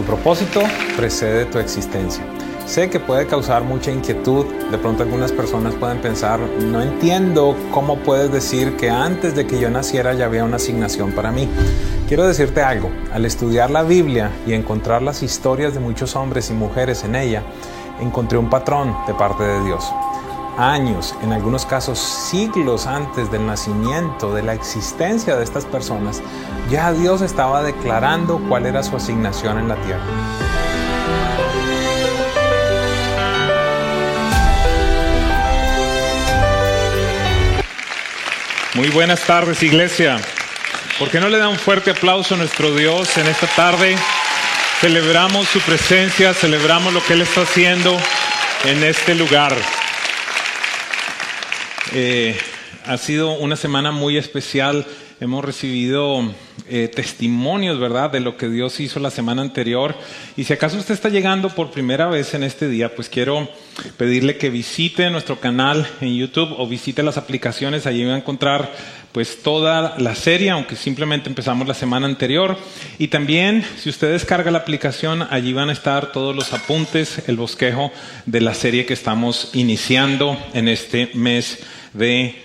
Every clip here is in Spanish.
Tu propósito precede tu existencia. Sé que puede causar mucha inquietud. De pronto algunas personas pueden pensar, no entiendo cómo puedes decir que antes de que yo naciera ya había una asignación para mí. Quiero decirte algo. Al estudiar la Biblia y encontrar las historias de muchos hombres y mujeres en ella, encontré un patrón de parte de Dios. Años, en algunos casos siglos antes del nacimiento, de la existencia de estas personas, ya Dios estaba declarando cuál era su asignación en la tierra. Muy buenas tardes, iglesia. ¿Por qué no le da un fuerte aplauso a nuestro Dios en esta tarde? Celebramos su presencia, celebramos lo que Él está haciendo en este lugar. Ha sido una semana muy especial. Hemos recibido testimonios, ¿verdad?, de lo que Dios hizo la semana anterior. Y si acaso usted está llegando por primera vez en este día, pues quiero pedirle que visite nuestro canal en YouTube o visite las aplicaciones. Allí va a encontrar pues toda la serie, aunque simplemente empezamos la semana anterior. Y también, si usted descarga la aplicación, allí van a estar todos los apuntes, el bosquejo de la serie que estamos iniciando en este mes de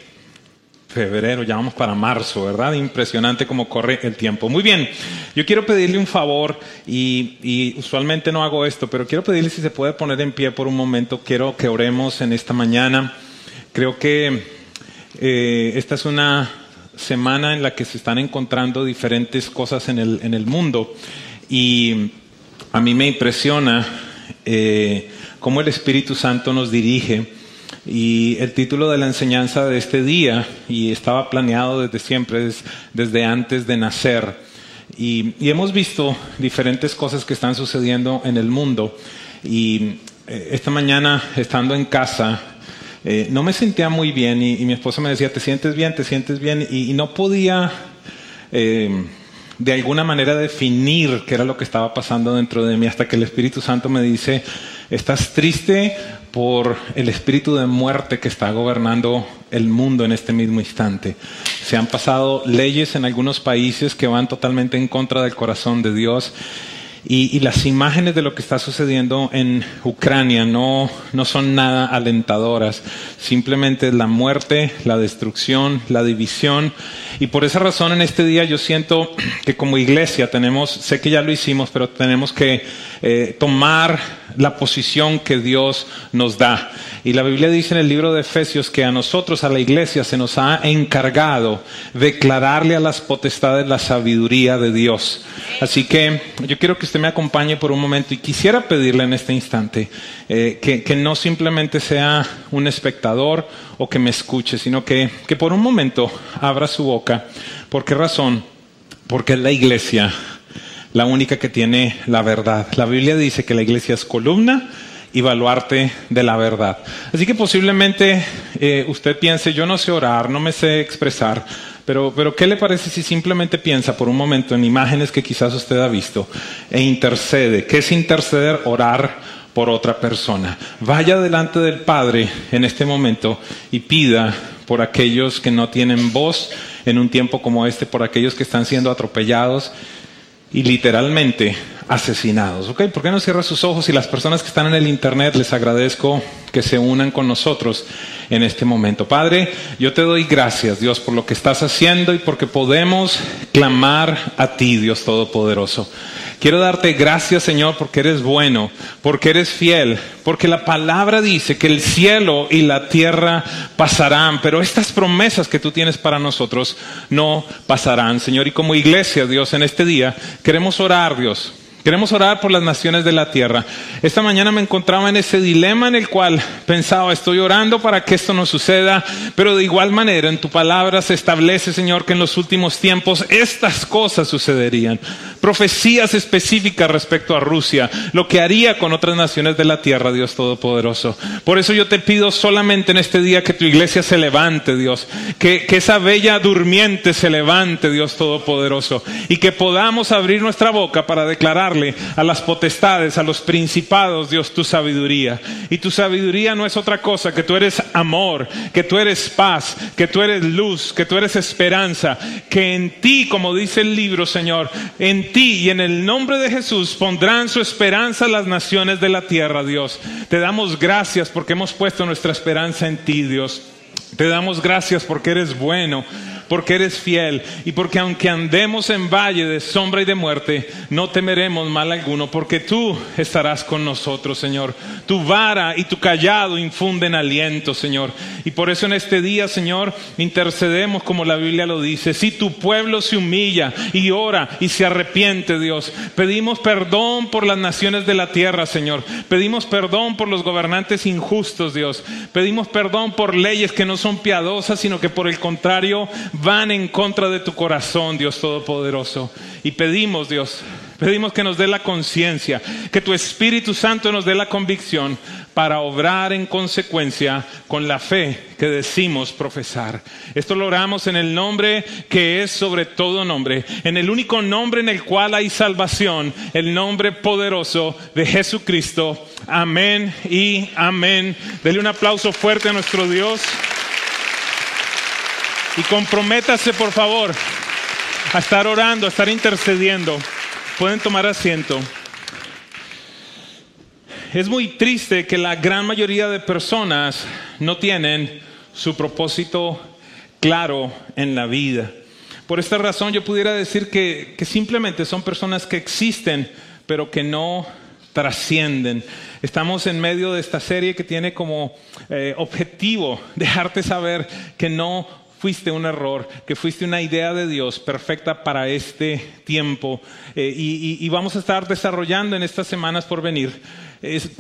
febrero, ya vamos para marzo, ¿verdad? Impresionante cómo corre el tiempo. Muy bien, yo quiero pedirle un favor y usualmente no hago esto, pero quiero pedirle si se puede poner en pie por un momento. Quiero que oremos en esta mañana. Creo que esta es una semana en la que se están encontrando diferentes cosas en el mundo, y a mí me impresiona cómo el Espíritu Santo nos dirige. Y el título de la enseñanza de este día, y estaba planeado desde siempre, es Desde antes de nacer. Y hemos visto diferentes cosas que están sucediendo en el mundo. Y esta mañana, estando en casa, no me sentía muy bien. Y mi esposa me decía, ¿te sientes bien? Y no podía de alguna manera definir qué era lo que estaba pasando dentro de mí, hasta que el Espíritu Santo me dice, estás triste por el espíritu de muerte que está gobernando el mundo en este mismo instante. Se han pasado leyes en algunos países que van totalmente en contra del corazón de Dios. Y las imágenes de lo que está sucediendo en Ucrania no son nada alentadoras. Simplemente la muerte, la destrucción, la división. Y por esa razón en este día yo siento que como iglesia sé que ya lo hicimos, pero tenemos que tomar la posición que Dios nos da. Y la Biblia dice en el libro de Efesios que a nosotros, a la iglesia, se nos ha encargado declararle a las potestades la sabiduría de Dios. Así que yo quiero que usted me acompañe por un momento, y quisiera pedirle en este instante que no simplemente sea un espectador o que me escuche, sino que por un momento abra su boca. ¿Por qué razón? Porque es la iglesia la única que tiene la verdad. La Biblia dice que la iglesia es columna y baluarte de la verdad. Así que posiblemente usted piense, yo no sé orar, no me sé expresar. Pero ¿qué le parece si simplemente piensa por un momento en imágenes que quizás usted ha visto e intercede? ¿Qué es interceder? Orar por otra persona. Vaya delante del Padre en este momento y pida por aquellos que no tienen voz en un tiempo como este, por aquellos que están siendo atropellados y literalmente asesinados. ¿Okay? ¿Por qué no cierra sus ojos? Y las personas que están en el internet, les agradezco que se unan con nosotros en este momento. Padre, yo te doy gracias, Dios, por lo que estás haciendo y porque podemos clamar a ti, Dios Todopoderoso. Quiero darte gracias, Señor, porque eres bueno, porque eres fiel, porque la palabra dice que el cielo y la tierra pasarán, pero estas promesas que tú tienes para nosotros no pasarán, Señor. Y como iglesia, Dios, en este día queremos orar, Dios. Queremos orar por las naciones de la tierra. Esta mañana me encontraba en ese dilema en el cual pensaba, estoy orando para que esto no suceda, pero de igual manera en tu palabra se establece, Señor, que en los últimos tiempos estas cosas sucederían. Profecías específicas respecto a Rusia, lo que haría con otras naciones de la tierra, Dios Todopoderoso. Por eso yo te pido solamente en este día que tu iglesia se levante, Dios, que esa bella durmiente se levante, Dios Todopoderoso, y que podamos abrir nuestra boca para declarar darle a las potestades, a los principados, Dios, tu sabiduría. Y tu sabiduría no es otra cosa que tú eres amor, que tú eres paz, que tú eres luz, que tú eres esperanza, que en ti, como dice el libro, Señor, en ti y en el nombre de Jesús pondrán su esperanza las naciones de la tierra, Dios. Te damos gracias porque hemos puesto nuestra esperanza en ti, Dios. Te damos gracias porque eres bueno, porque eres fiel y porque aunque andemos en valle de sombra y de muerte, no temeremos mal alguno, porque tú estarás con nosotros, Señor. Tu vara y tu cayado infunden aliento, Señor. Y por eso en este día, Señor, intercedemos como la Biblia lo dice. Si tu pueblo se humilla y ora y se arrepiente, Dios, pedimos perdón por las naciones de la tierra, Señor. Pedimos perdón por los gobernantes injustos, Dios. Pedimos perdón por leyes que no son piadosas, sino que por el contrario van en contra de tu corazón, Dios Todopoderoso. Y pedimos, Dios, pedimos que nos dé la conciencia, que tu Espíritu Santo nos dé la convicción para obrar en consecuencia con la fe que decimos profesar. Esto lo oramos en el nombre que es sobre todo nombre, en el único nombre en el cual hay salvación, el nombre poderoso de Jesucristo. Amén y amén. Dele un aplauso fuerte a nuestro Dios. Y comprométase, por favor, a estar orando, a estar intercediendo. Pueden tomar asiento. Es muy triste que la gran mayoría de personas no tienen su propósito claro en la vida. Por esta razón yo pudiera decir que simplemente son personas que existen, pero que no trascienden. Estamos en medio de esta serie que tiene como objetivo dejarte saber que no fuiste un error, que fuiste una idea de Dios perfecta para este tiempo. Y vamos a estar desarrollando en estas semanas por venir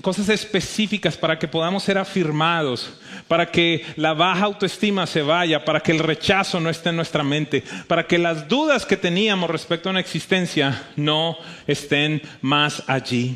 cosas específicas para que podamos ser afirmados, para que la baja autoestima se vaya, para que el rechazo no esté en nuestra mente, para que las dudas que teníamos respecto a una existencia no estén más allí.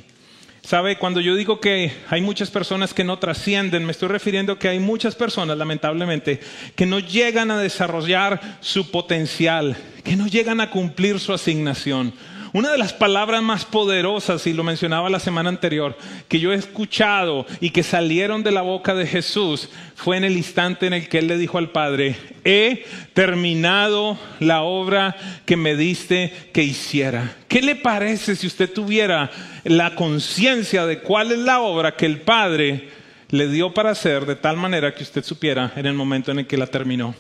¿Sabe? Cuando yo digo que hay muchas personas que no trascienden, me estoy refiriendo a que hay muchas personas, lamentablemente, que no llegan a desarrollar su potencial, que no llegan a cumplir su asignación. Una de las palabras más poderosas, y lo mencionaba la semana anterior, que yo he escuchado y que salieron de la boca de Jesús, fue en el instante en el que Él le dijo al Padre: he terminado la obra que me diste que hiciera. ¿Qué le parece si usted tuviera la conciencia de cuál es la obra que el Padre le dio para hacer, de tal manera que usted supiera en el momento en el que la terminó?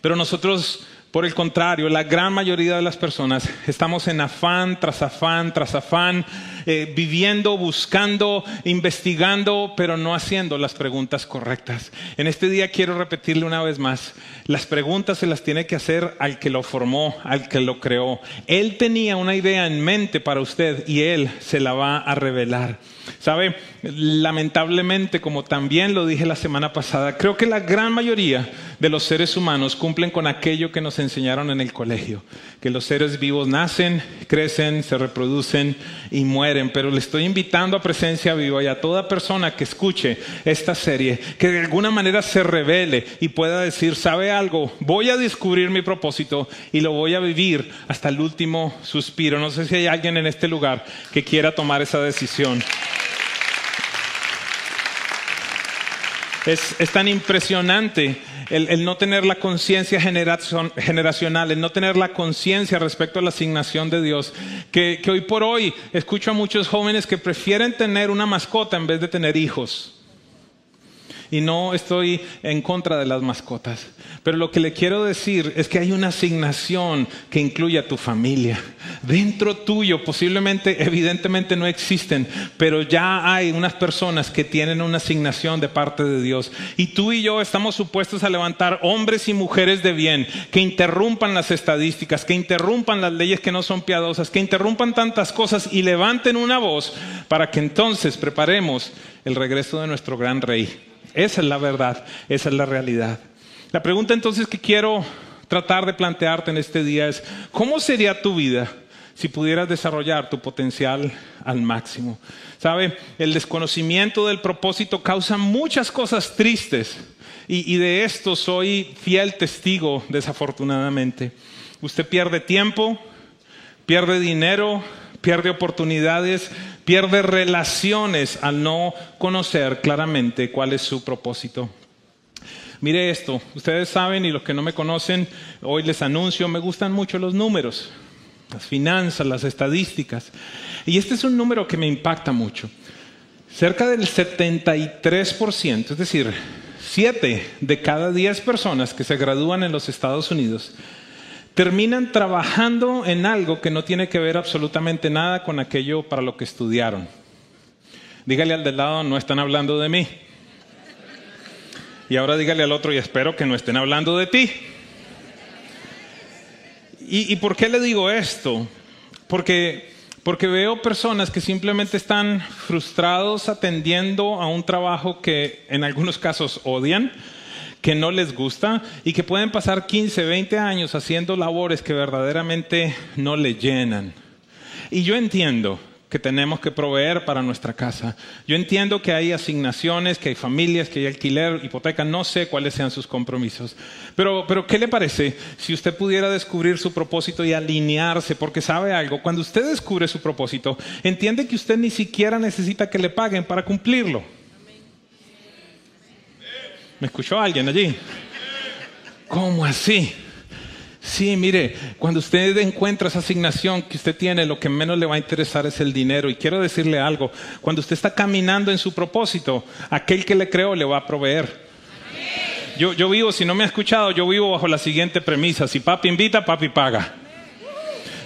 Pero nosotros, por el contrario, la gran mayoría de las personas estamos en afán tras afán tras afán, viviendo, buscando, investigando, pero no haciendo las preguntas correctas. En este día quiero repetirle una vez más, las preguntas se las tiene que hacer al que lo formó, al que lo creó. Él tenía una idea en mente para usted y Él se la va a revelar. ¿Sabe? Lamentablemente, como también lo dije la semana pasada, creo que la gran mayoría de los seres humanos cumplen con aquello que nos enseñaron en el colegio, que los seres vivos nacen, crecen, se reproducen y mueren. Pero le estoy invitando a Presencia Viva y a toda persona que escuche esta serie, que de alguna manera se revele y pueda decir: ¿sabe algo? Voy a descubrir mi propósito y lo voy a vivir hasta el último suspiro. No sé si hay alguien en este lugar que quiera tomar esa decisión. Es tan impresionante el no tener la conciencia generacional, el no tener la conciencia respecto a la asignación de Dios, que hoy por hoy escucho a muchos jóvenes que prefieren tener una mascota en vez de tener hijos. Y no estoy en contra de las mascotas, pero lo que le quiero decir es que hay una asignación que incluye a tu familia. Dentro tuyo posiblemente, evidentemente no existen, pero ya hay unas personas que tienen una asignación de parte de Dios. Y tú y yo estamos supuestos a levantar hombres y mujeres de bien, que interrumpan las estadísticas, que interrumpan las leyes que no son piadosas, que interrumpan tantas cosas y levanten una voz para que entonces preparemos el regreso de nuestro gran Rey. Esa es la verdad, esa es la realidad. La pregunta entonces que quiero tratar de plantearte en este día es: ¿cómo sería tu vida si pudieras desarrollar tu potencial al máximo? ¿Sabe? El desconocimiento del propósito causa muchas cosas tristes y de esto soy fiel testigo, desafortunadamente. Usted pierde tiempo, pierde dinero, pierde oportunidades, pierde relaciones al no conocer claramente cuál es su propósito. Mire esto, ustedes saben y los que no me conocen, hoy les anuncio, me gustan mucho los números, las finanzas, las estadísticas. Y este es un número que me impacta mucho. Cerca del 73%, es decir, 7 de cada 10 personas que se gradúan en los Estados Unidos terminan trabajando en algo que no tiene que ver absolutamente nada con aquello para lo que estudiaron. Dígale al del lado, no están hablando de mí. Y ahora dígale al otro, y espero que no estén hablando de ti. ¿Y por qué le digo esto? Porque veo personas que simplemente están frustrados atendiendo a un trabajo que en algunos casos odian, que no les gusta y que pueden pasar 15, 20 años haciendo labores que verdaderamente no le llenan. Y yo entiendo que tenemos que proveer para nuestra casa. Yo entiendo que hay asignaciones, que hay familias, que hay alquiler, hipoteca, no sé cuáles sean sus compromisos. Pero ¿qué le parece si usted pudiera descubrir su propósito y alinearse? Porque sabe algo, cuando usted descubre su propósito, entiende que usted ni siquiera necesita que le paguen para cumplirlo. ¿Me escuchó alguien allí? ¿Cómo así? Sí, mire, cuando usted encuentra esa asignación que usted tiene, lo que menos le va a interesar es el dinero. Y quiero decirle algo, cuando usted está caminando en su propósito, aquel que le creó le va a proveer. Yo vivo, si no me ha escuchado, yo vivo bajo la siguiente premisa: si papi invita, papi paga.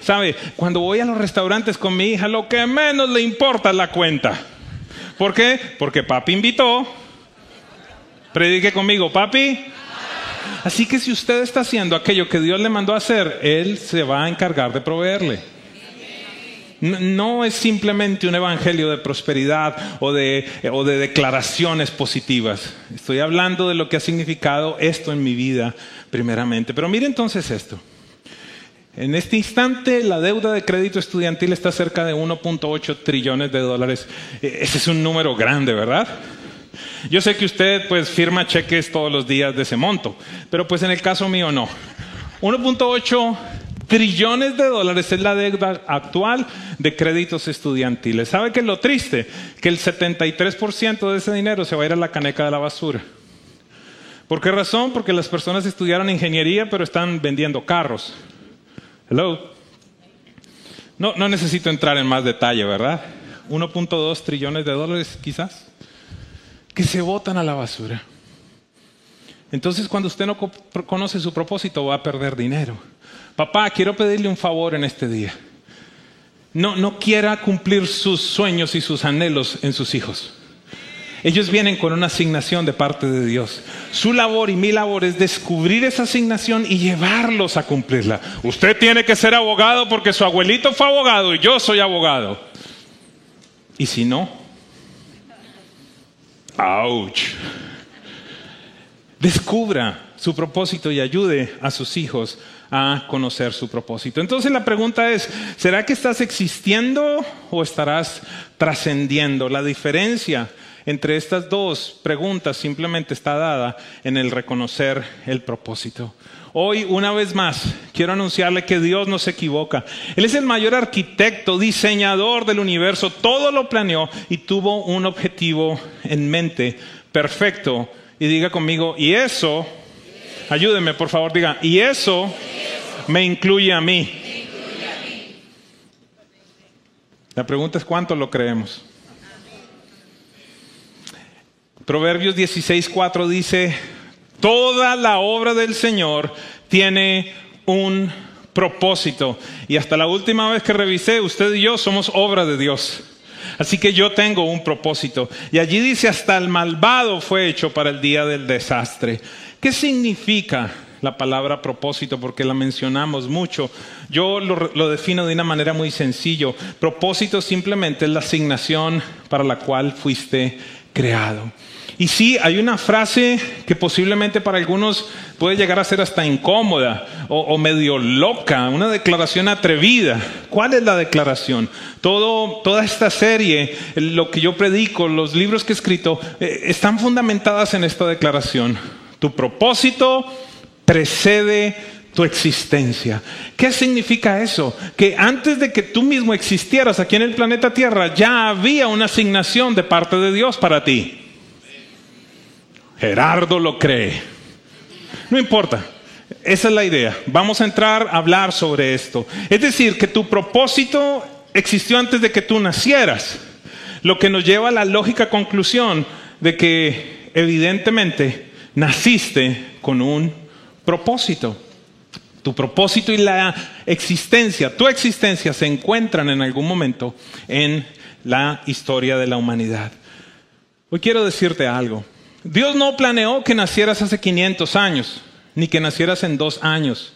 ¿Sabe? Cuando voy a los restaurantes con mi hija, lo que menos le importa es la cuenta. ¿Por qué? Porque papi invitó. Predique conmigo, papi. Así que si usted está haciendo aquello que Dios le mandó a hacer, Él se va a encargar de proveerle. No es simplemente un evangelio de prosperidad o de declaraciones positivas. Estoy hablando de lo que ha significado esto en mi vida primeramente. Pero mire entonces esto. En este instante la deuda de crédito estudiantil está cerca de 1.8 trillones de dólares. Ese es un número grande, ¿verdad? Yo sé que usted pues firma cheques todos los días de ese monto, pero pues en el caso mío no. 1.8 trillones de dólares es la deuda actual de créditos estudiantiles. ¿Sabe qué es lo triste? Que el 73% de ese dinero se va a ir a la caneca de la basura. ¿Por qué razón? Porque las personas estudiaron ingeniería pero están vendiendo carros. Hello. No necesito entrar en más detalle, ¿verdad? 1.2 trillones de dólares quizás que se botan a la basura. Entonces, cuando usted no conoce su propósito, va a perder dinero. Papá, quiero pedirle un favor en este día. No quiera cumplir sus sueños y sus anhelos en sus hijos. Ellos vienen con una asignación de parte de Dios. Su labor y mi labor es descubrir esa asignación y llevarlos a cumplirla. Usted tiene que ser abogado porque su abuelito fue abogado y yo soy abogado. Y si no, ¡auch! Descubra su propósito y ayude a sus hijos a conocer su propósito. Entonces la pregunta es, ¿será que estás existiendo o estarás trascendiendo? La diferencia entre estas dos preguntas simplemente está dada en el reconocer el propósito. Hoy, una vez más, quiero anunciarle que Dios no se equivoca. Él es el mayor arquitecto, diseñador del universo. Todo lo planeó y tuvo un objetivo en mente perfecto. Y diga conmigo, y eso, ayúdeme por favor, diga, y eso me incluye a mí. La pregunta es, ¿cuánto lo creemos? Proverbios 16:4 dice, toda la obra del Señor tiene un propósito. Y hasta la última vez que revisé, usted y yo somos obra de Dios. Así que yo tengo un propósito. Y allí dice, hasta el malvado fue hecho para el día del desastre. ¿Qué significa la palabra propósito? Porque la mencionamos mucho. Yo lo defino de una manera muy sencilla. Propósito simplemente es la asignación para la cual fuiste creado. Y sí, hay una frase que posiblemente para algunos puede llegar a ser hasta incómoda o medio loca, una declaración atrevida. ¿Cuál es la declaración? Toda esta serie, lo que yo predico, los libros que he escrito, están fundamentadas en esta declaración. Tu propósito precede tu existencia. ¿Qué significa eso? Que antes de que tú mismo existieras aquí en el planeta Tierra, ya había una asignación de parte de Dios para ti. Gerardo lo cree. No importa. Esa es la idea. Vamos a entrar a hablar sobre esto. Es decir, que tu propósito existió antes de que tú nacieras. Lo que nos lleva a la lógica conclusión de que evidentemente naciste con un propósito. Tu propósito y la existencia, tu existencia, se encuentran en algún momento en la historia de la humanidad. Hoy quiero decirte algo. Dios no planeó que nacieras hace 500 años. Ni que nacieras en 2 años.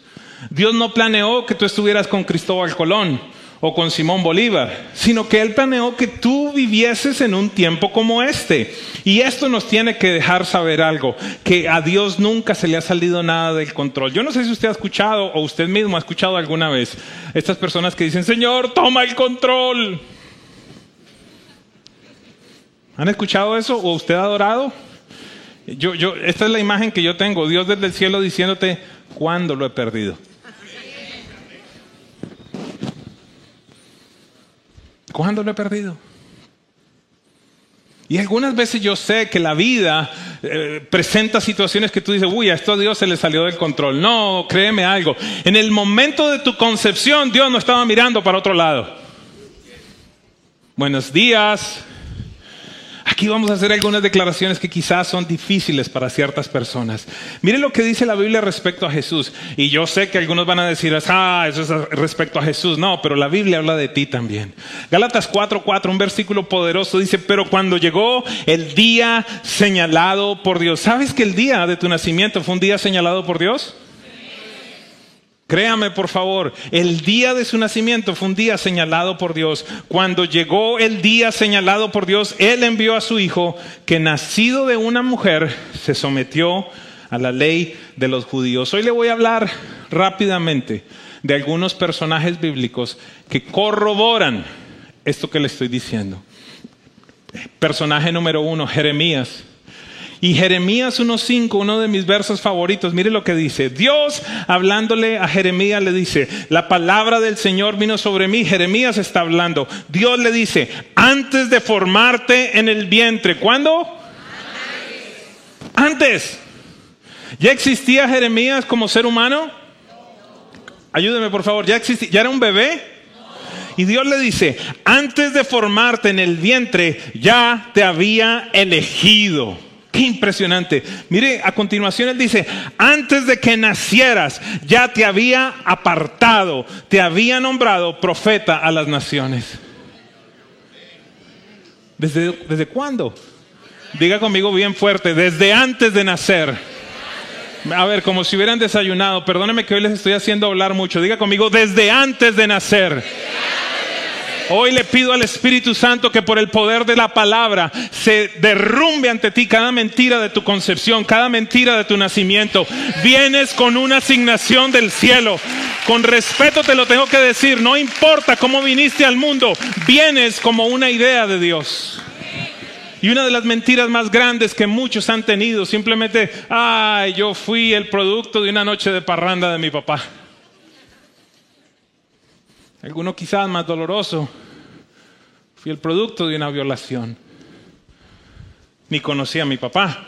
Dios no planeó que tú estuvieras con Cristóbal Colón o con Simón Bolívar, sino que Él planeó que tú vivieses en un tiempo como este. Y esto nos tiene que dejar saber algo, que a Dios nunca se le ha salido nada del control. Yo no sé si usted ha escuchado, o usted mismo ha escuchado alguna vez, estas personas que dicen: Señor, toma el control. ¿Han escuchado eso? ¿O usted ha adorado? Esta es la imagen que yo tengo. Dios desde el cielo diciéndote: ¿cuándo lo he perdido? ¿Cuándo lo he perdido? Y algunas veces yo sé que la vida presenta situaciones que tú dices: uy, a esto a Dios se le salió del control. No, créeme algo. En el momento de tu concepción, Dios no estaba mirando para otro lado. Buenos días. Aquí vamos a hacer algunas declaraciones que quizás son difíciles para ciertas personas. Miren lo que dice la Biblia respecto a Jesús. Y yo sé que algunos van a decir: ah, eso es respecto a Jesús. No, pero la Biblia habla de ti también. Gálatas 4:4, un versículo poderoso, dice: pero cuando llegó el día señalado por Dios. ¿Sabes que el día de tu nacimiento fue un día señalado por Dios? Créame, por favor, el día de su nacimiento fue un día señalado por Dios. Cuando llegó el día señalado por Dios, Él envió a su Hijo, que nacido de una mujer, se sometió a la ley de los judíos. Hoy le voy a hablar rápidamente de algunos personajes bíblicos que corroboran esto que le estoy diciendo. Personaje número 1, Jeremías. Y Jeremías 1:5, uno de mis versos favoritos, mire lo que dice. Dios, hablándole a Jeremías, le dice: la palabra del Señor vino sobre mí. Jeremías está hablando. Dios le dice: antes de formarte en el vientre. ¿Cuándo? Antes. ¿Ya existía Jeremías como ser humano? Ayúdeme, por favor. ¿Ya existía? ¿Ya era un bebé? Y Dios le dice: antes de formarte en el vientre, ya te había elegido. ¡Qué impresionante! Mire, a continuación Él dice: antes de que nacieras, ya te había apartado, te había nombrado profeta a las naciones. ¿Desde cuándo? Diga conmigo bien fuerte: desde antes de nacer. A ver, como si hubieran desayunado. Perdónenme que hoy les estoy haciendo hablar mucho. Diga conmigo: desde antes de nacer. Hoy le pido al Espíritu Santo que por el poder de la palabra se derrumbe ante ti cada mentira de tu concepción, cada mentira de tu nacimiento. Vienes con una asignación del cielo. Con respeto te lo tengo que decir, no importa cómo viniste al mundo, vienes como una idea de Dios. Y una de las mentiras más grandes que muchos han tenido, simplemente: ay, yo fui el producto de una noche de parranda de mi papá. Alguno quizás más doloroso: fui el producto de una violación. Ni conocí a mi papá.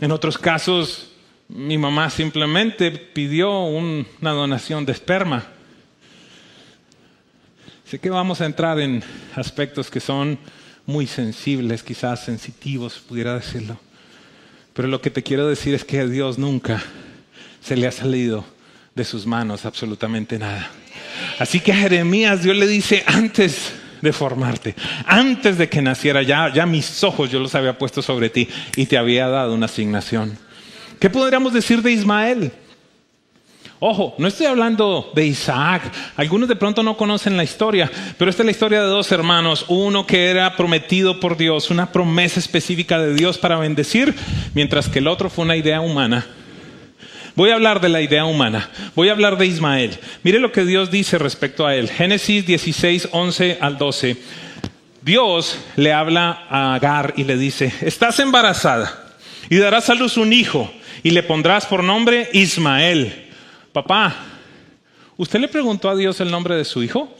En otros casos, mi mamá simplemente pidió una donación de esperma. Sé que vamos a entrar en aspectos que son muy sensibles, quizás sensitivos, pudiera decirlo. Pero lo que te quiero decir es que a Dios nunca se le ha salido de sus manos absolutamente nada. Así que a Jeremías Dios le dice: antes de formarte, antes de que naciera, ya mis ojos yo los había puesto sobre ti y te había dado una asignación. ¿Qué podríamos decir de Ismael? Ojo, no estoy hablando de Isaac. Algunos de pronto no conocen la historia, pero esta es la historia de 2 hermanos. Uno que era prometido por Dios, una promesa específica de Dios para bendecir, mientras que el otro fue una idea humana. Voy a hablar de la idea humana. Voy a hablar de Ismael. Mire lo que Dios dice respecto a él. Génesis 16:11-12. Dios le habla a Agar y le dice: estás embarazada y darás a luz un hijo. y le pondrás por nombre Ismael. Papá, ¿usted le preguntó a Dios el nombre de su hijo?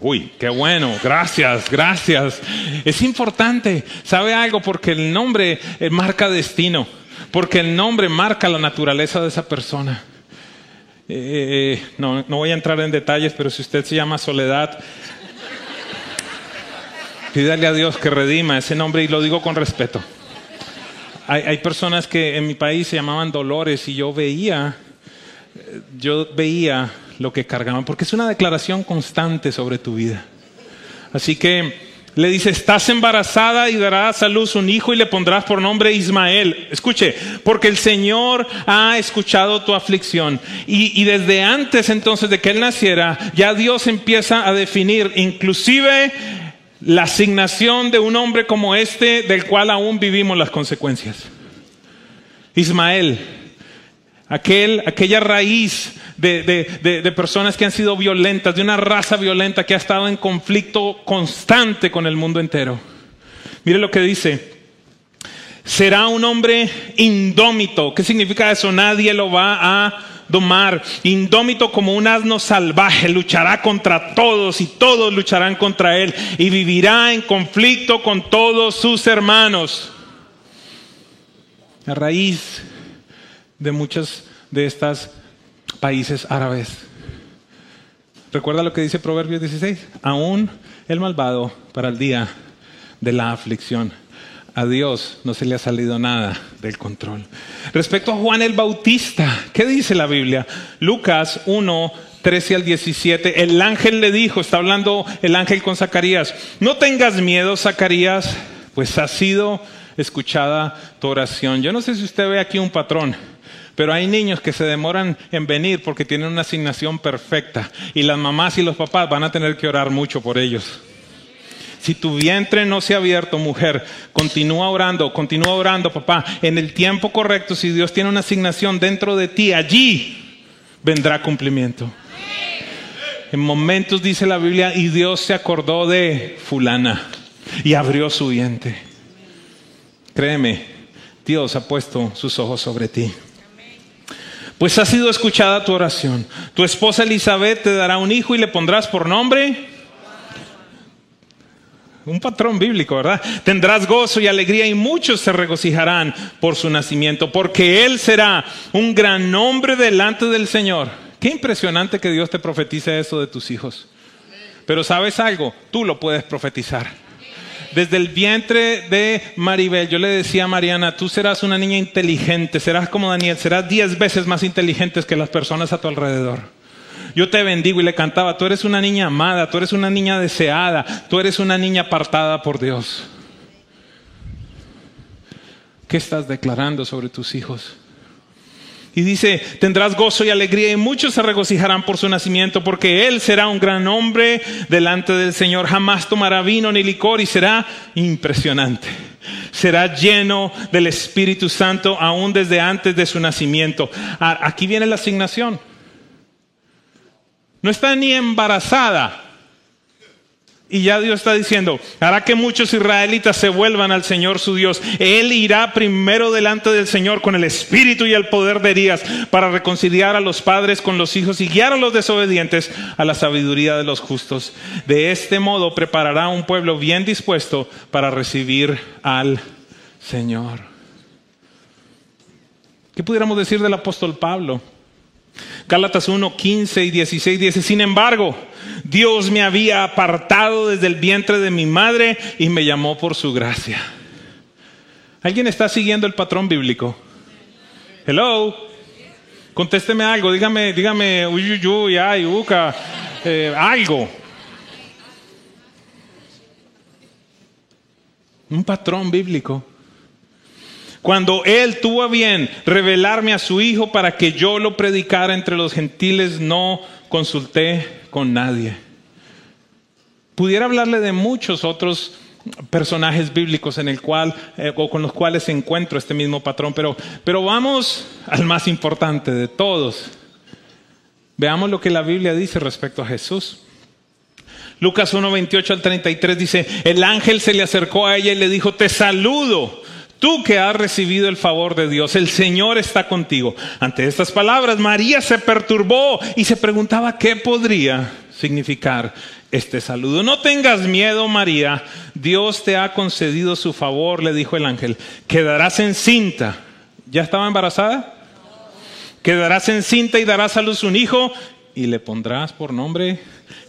Uy, qué bueno, gracias, gracias. Es importante, ¿sabe algo? Porque el nombre marca destino, porque el nombre marca la naturaleza de esa persona. No voy a entrar en detalles, pero si usted se llama Soledad, pídale a Dios que redima ese nombre, y lo digo con respeto. Hay personas que en mi país se llamaban Dolores, y yo veía lo que cargaban, porque es una declaración constante sobre tu vida. Así que le dice: estás embarazada y darás a luz un hijo y le pondrás por nombre Ismael. Escuche, porque el Señor ha escuchado tu aflicción. Y desde antes entonces de que él naciera, ya Dios empieza a definir inclusive la asignación de un hombre como este, del cual aún vivimos las consecuencias. Ismael, aquella raíz de personas que han sido violentas, de una raza violenta que ha estado en conflicto constante con el mundo entero. Mire lo que dice: será un hombre indómito. ¿Qué significa eso? Nadie lo va a domar. Indómito como un asno salvaje, luchará contra todos y todos lucharán contra él, y vivirá en conflicto con todos sus hermanos. La raíz de muchas de estas países árabes. Recuerda lo que dice Proverbios 16: aún el malvado para el día de la aflicción, a Dios no se le ha salido nada del control. Respecto a Juan el Bautista, ¿qué dice la Biblia? Lucas 1:13 al 17. El ángel le dijo, está hablando el ángel con Zacarías: no tengas miedo, Zacarías, pues ha sido escuchada tu oración. Yo no sé si usted ve aquí un patrón, pero hay niños que se demoran en venir porque tienen una asignación perfecta, y las mamás y los papás van a tener que orar mucho por ellos. Si tu vientre no se ha abierto, mujer, continúa orando, papá. En el tiempo correcto, si Dios tiene una asignación dentro de ti, allí vendrá cumplimiento. En momentos, dice la Biblia, y Dios se acordó de fulana y abrió su vientre. Créeme, Dios ha puesto sus ojos sobre ti. Pues ha sido escuchada tu oración. Tu esposa Elizabeth te dará un hijo y le pondrás por nombre. Un patrón bíblico, ¿verdad? Tendrás gozo y alegría, y muchos se regocijarán por su nacimiento, porque él será un gran hombre delante del Señor. Qué impresionante que Dios te profetice eso de tus hijos. Pero ¿sabes algo? Tú lo puedes profetizar. Desde el vientre de Maribel, yo le decía a Mariana: tú serás una niña inteligente, serás como Daniel, serás 10 veces más inteligente que las personas a tu alrededor. Yo te bendigo, y le cantaba: tú eres una niña amada, tú eres una niña deseada, tú eres una niña apartada por Dios. ¿Qué estás declarando sobre tus hijos? Y dice: tendrás gozo y alegría, y muchos se regocijarán por su nacimiento, porque él será un gran hombre delante del Señor. Jamás tomará vino ni licor, y será impresionante. Será lleno del Espíritu Santo aún desde antes de su nacimiento. Aquí viene la asignación. No está ni embarazada, y ya Dios está diciendo: hará que muchos israelitas se vuelvan al Señor su Dios. Él irá primero delante del Señor con el espíritu y el poder de Elías, para reconciliar a los padres con los hijos y guiar a los desobedientes a la sabiduría de los justos. De este modo preparará un pueblo bien dispuesto para recibir al Señor. ¿Qué pudiéramos decir del apóstol Pablo? Gálatas 1:15 y 16 dice: sin embargo, Dios me había apartado desde el vientre de mi madre y me llamó por su gracia. ¿Alguien está siguiendo el patrón bíblico? Hello, contésteme algo, dígame uyuyuy, ay, uca, algo. Un patrón bíblico. Cuando él tuvo a bien revelarme a su hijo para que yo lo predicara entre los gentiles, no consulté con nadie. Pudiera hablarle de muchos otros personajes bíblicos con los cuales encuentro este mismo patrón, pero vamos al más importante de todos. Veamos lo que la Biblia dice respecto a Jesús. Lucas 1:28 al 33 dice: el ángel se le acercó a ella y le dijo: te saludo, Tú que has recibido el favor de Dios, el Señor está contigo. Ante estas palabras, María se perturbó y se preguntaba qué podría significar este saludo. No tengas miedo, María, Dios te ha concedido su favor, le dijo el ángel. Quedarás encinta. ¿Ya estaba embarazada? Quedarás encinta y darás a luz un hijo y le pondrás por nombre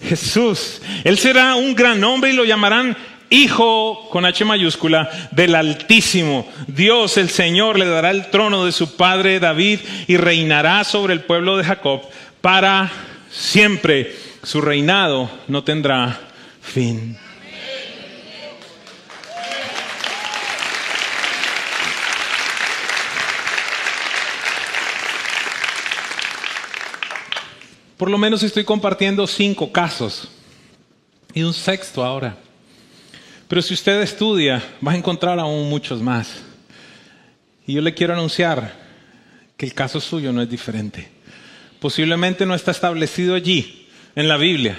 Jesús. Él será un gran hombre y lo llamarán Hijo, con H mayúscula, del Altísimo. Dios, el Señor, le dará el trono de su padre David y reinará sobre el pueblo de Jacob para siempre. Su reinado no tendrá fin. Por lo menos estoy compartiendo 5 casos y un sexto ahora. Pero si usted estudia, va a encontrar aún muchos más. Y yo le quiero anunciar que el caso suyo no es diferente. Posiblemente no está establecido allí, en la Biblia,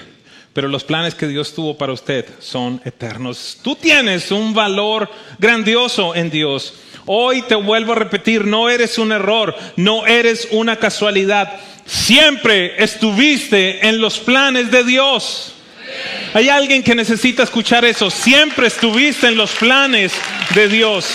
pero los planes que Dios tuvo para usted son eternos. Tú tienes un valor grandioso en Dios. Hoy te vuelvo a repetir, no eres un error, no eres una casualidad. Siempre estuviste en los planes de Dios. Hay alguien que necesita escuchar eso. Siempre estuviste en los planes de Dios.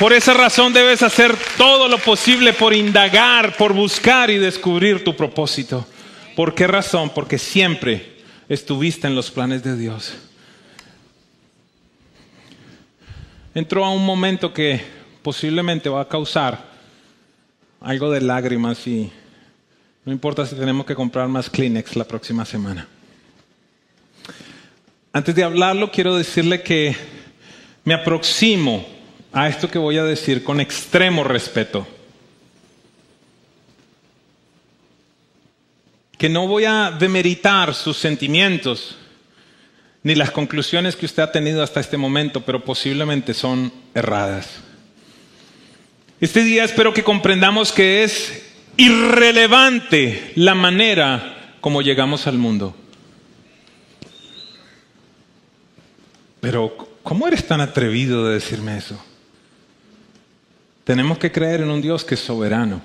Por esa razón debes hacer todo lo posible por indagar, por buscar y descubrir tu propósito. ¿Por qué razón? Porque siempre estuviste en los planes de Dios. Entró a un momento que posiblemente va a causar algo de lágrimas y no importa si tenemos que comprar más Kleenex la próxima semana. Antes de hablarlo, quiero decirle que me aproximo a esto que voy a decir con extremo respeto. Que no voy a demeritar sus sentimientos ni las conclusiones que usted ha tenido hasta este momento, pero posiblemente son erradas. Este día espero que comprendamos que es irrelevante la manera como llegamos al mundo. Pero, ¿cómo eres tan atrevido de decirme eso? Tenemos que creer en un Dios que es soberano.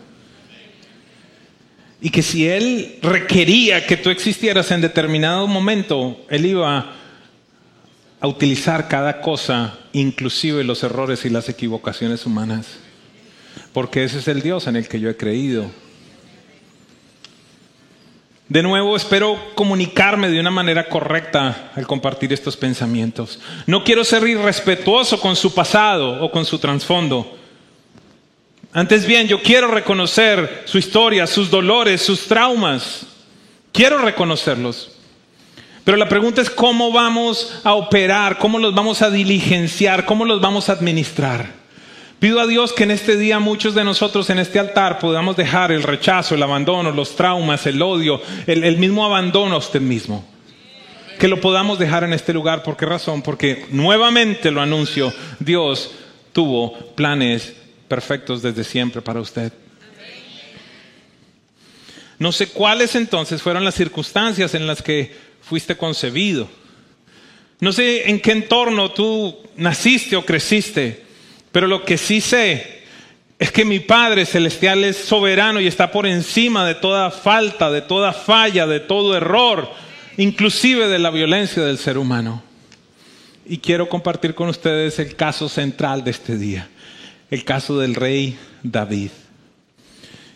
Y que si Él requería que tú existieras en determinado momento, Él iba a utilizar cada cosa, inclusive los errores y las equivocaciones humanas. Porque ese es el Dios en el que yo he creído. De nuevo, espero comunicarme de una manera correcta al compartir estos pensamientos. No quiero ser irrespetuoso con su pasado o con su trasfondo. Antes bien, yo quiero reconocer su historia, sus dolores, sus traumas. Quiero reconocerlos. Pero la pregunta es cómo vamos a operar, cómo los vamos a diligenciar, cómo los vamos a administrar. Pido a Dios que en este día muchos de nosotros en este altar podamos dejar el rechazo, el abandono, los traumas, el odio, el mismo abandono a usted mismo. Que lo podamos dejar en este lugar. ¿Por qué razón? Porque nuevamente lo anuncio, Dios tuvo planes perfectos desde siempre para usted. No sé cuáles entonces fueron las circunstancias en las que fuiste concebido. No sé en qué entorno tú naciste o creciste. Pero lo que sí sé es que mi Padre Celestial es soberano y está por encima de toda falta, de toda falla, de todo error, inclusive de la violencia del ser humano. Y quiero compartir con ustedes el caso central de este día, el caso del rey David.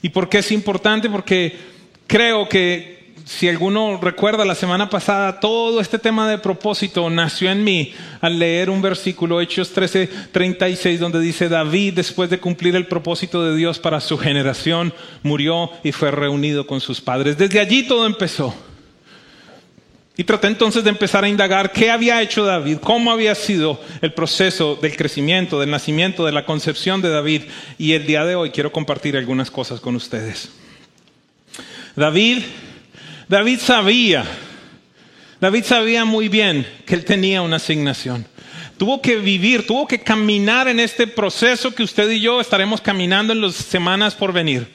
¿Y por qué es importante? Porque creo que si alguno recuerda la semana pasada, todo este tema de propósito nació en mí al leer un versículo, Hechos 13:36, donde dice: David, después de cumplir el propósito de Dios para su generación, murió y fue reunido con sus padres. Desde allí todo empezó. Y traté entonces de empezar a indagar qué había hecho David, cómo había sido el proceso del crecimiento, del nacimiento, de la concepción de David. Y el día de hoy quiero compartir algunas cosas con ustedes. David sabía muy bien que él tenía una asignación. Tuvo que vivir, tuvo que caminar en este proceso que usted y yo estaremos caminando en las semanas por venir.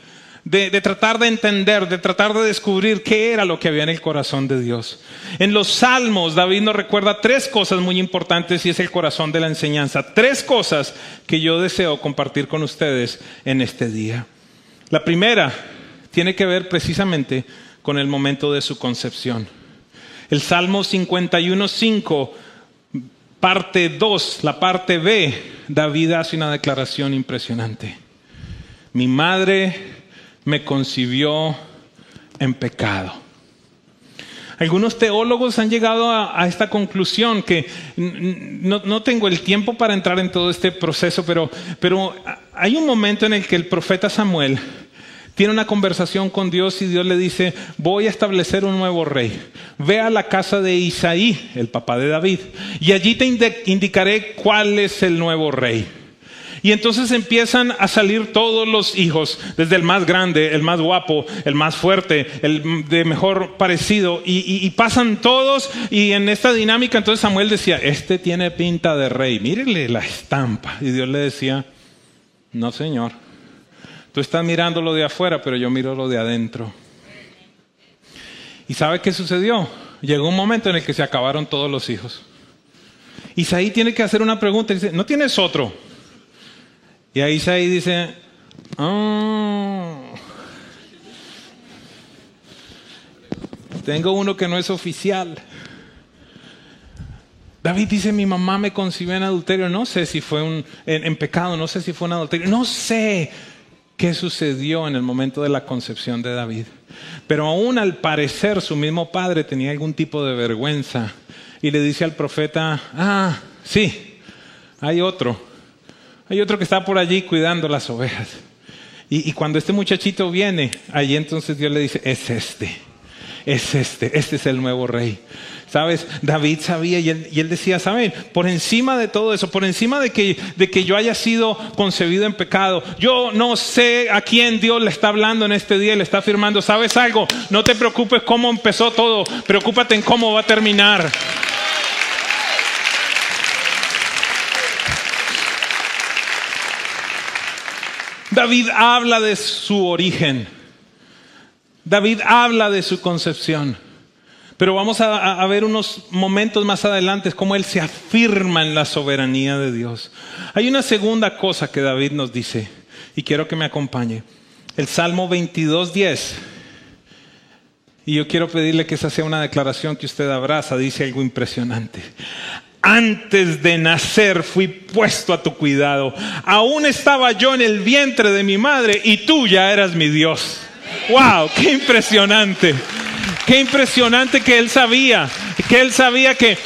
de tratar de entender, de tratar de descubrir qué era lo que había en el corazón de Dios. En los Salmos, David nos recuerda tres cosas muy importantes y es el corazón de la enseñanza. Tres cosas que yo deseo compartir con ustedes en este día. La primera tiene que ver precisamente con el momento de su concepción. El Salmo 51:5, parte 2, la parte B, David hace una declaración impresionante. Mi madre me concibió en pecado. Algunos teólogos han llegado a esta conclusión que no tengo el tiempo para entrar en todo este proceso, pero hay un momento en el que el profeta Samuel tiene una conversación con Dios y Dios le dice, voy a establecer un nuevo rey. Ve a la casa de Isaí, el papá de David, y allí te indicaré cuál es el nuevo rey. Y entonces empiezan a salir todos los hijos, desde el más grande, el más guapo, el más fuerte, el de mejor parecido, y pasan todos, y en esta dinámica entonces Samuel decía, este tiene pinta de rey, mírenle la estampa. Y Dios le decía, no señor, tú estás mirando lo de afuera, pero yo miro lo de adentro. ¿Y sabe qué sucedió? Llegó un momento en el que se acabaron todos los hijos. Isaí tiene que hacer una pregunta, y dice, ¿no tienes otro? Y ahí Isaí dice, tengo uno que no es oficial. David dice, mi mamá me concibió en adulterio. No sé si fue en pecado, no sé si fue en adulterio. No sé qué sucedió en el momento de la concepción de David. Pero aún al parecer su mismo padre tenía algún tipo de vergüenza. Y le dice al profeta, sí, hay otro. Hay otro que está por allí cuidando las ovejas. Y cuando este muchachito viene, allí entonces Dios le dice, es este es el nuevo rey. ¿Sabes? David sabía y él decía, ¿saben? Por encima de todo eso, por encima de que yo haya sido concebido en pecado, yo no sé a quién Dios le está hablando en este día y le está afirmando, ¿sabes algo? No te preocupes cómo empezó todo, preocúpate en cómo va a terminar. David habla de su origen. David habla de su concepción. Pero vamos a ver unos momentos más adelante cómo él se afirma en la soberanía de Dios. Hay una segunda cosa que David nos dice y quiero que me acompañe. El Salmo 22:10. Y yo quiero pedirle que esa sea una declaración que usted abraza. Dice algo impresionante. Antes de nacer fui puesto a tu cuidado. Aún estaba yo en el vientre de mi madre y tú ya eras mi Dios. ¡Wow! ¡Qué impresionante! ¡Qué impresionante que él sabía! Que él sabía que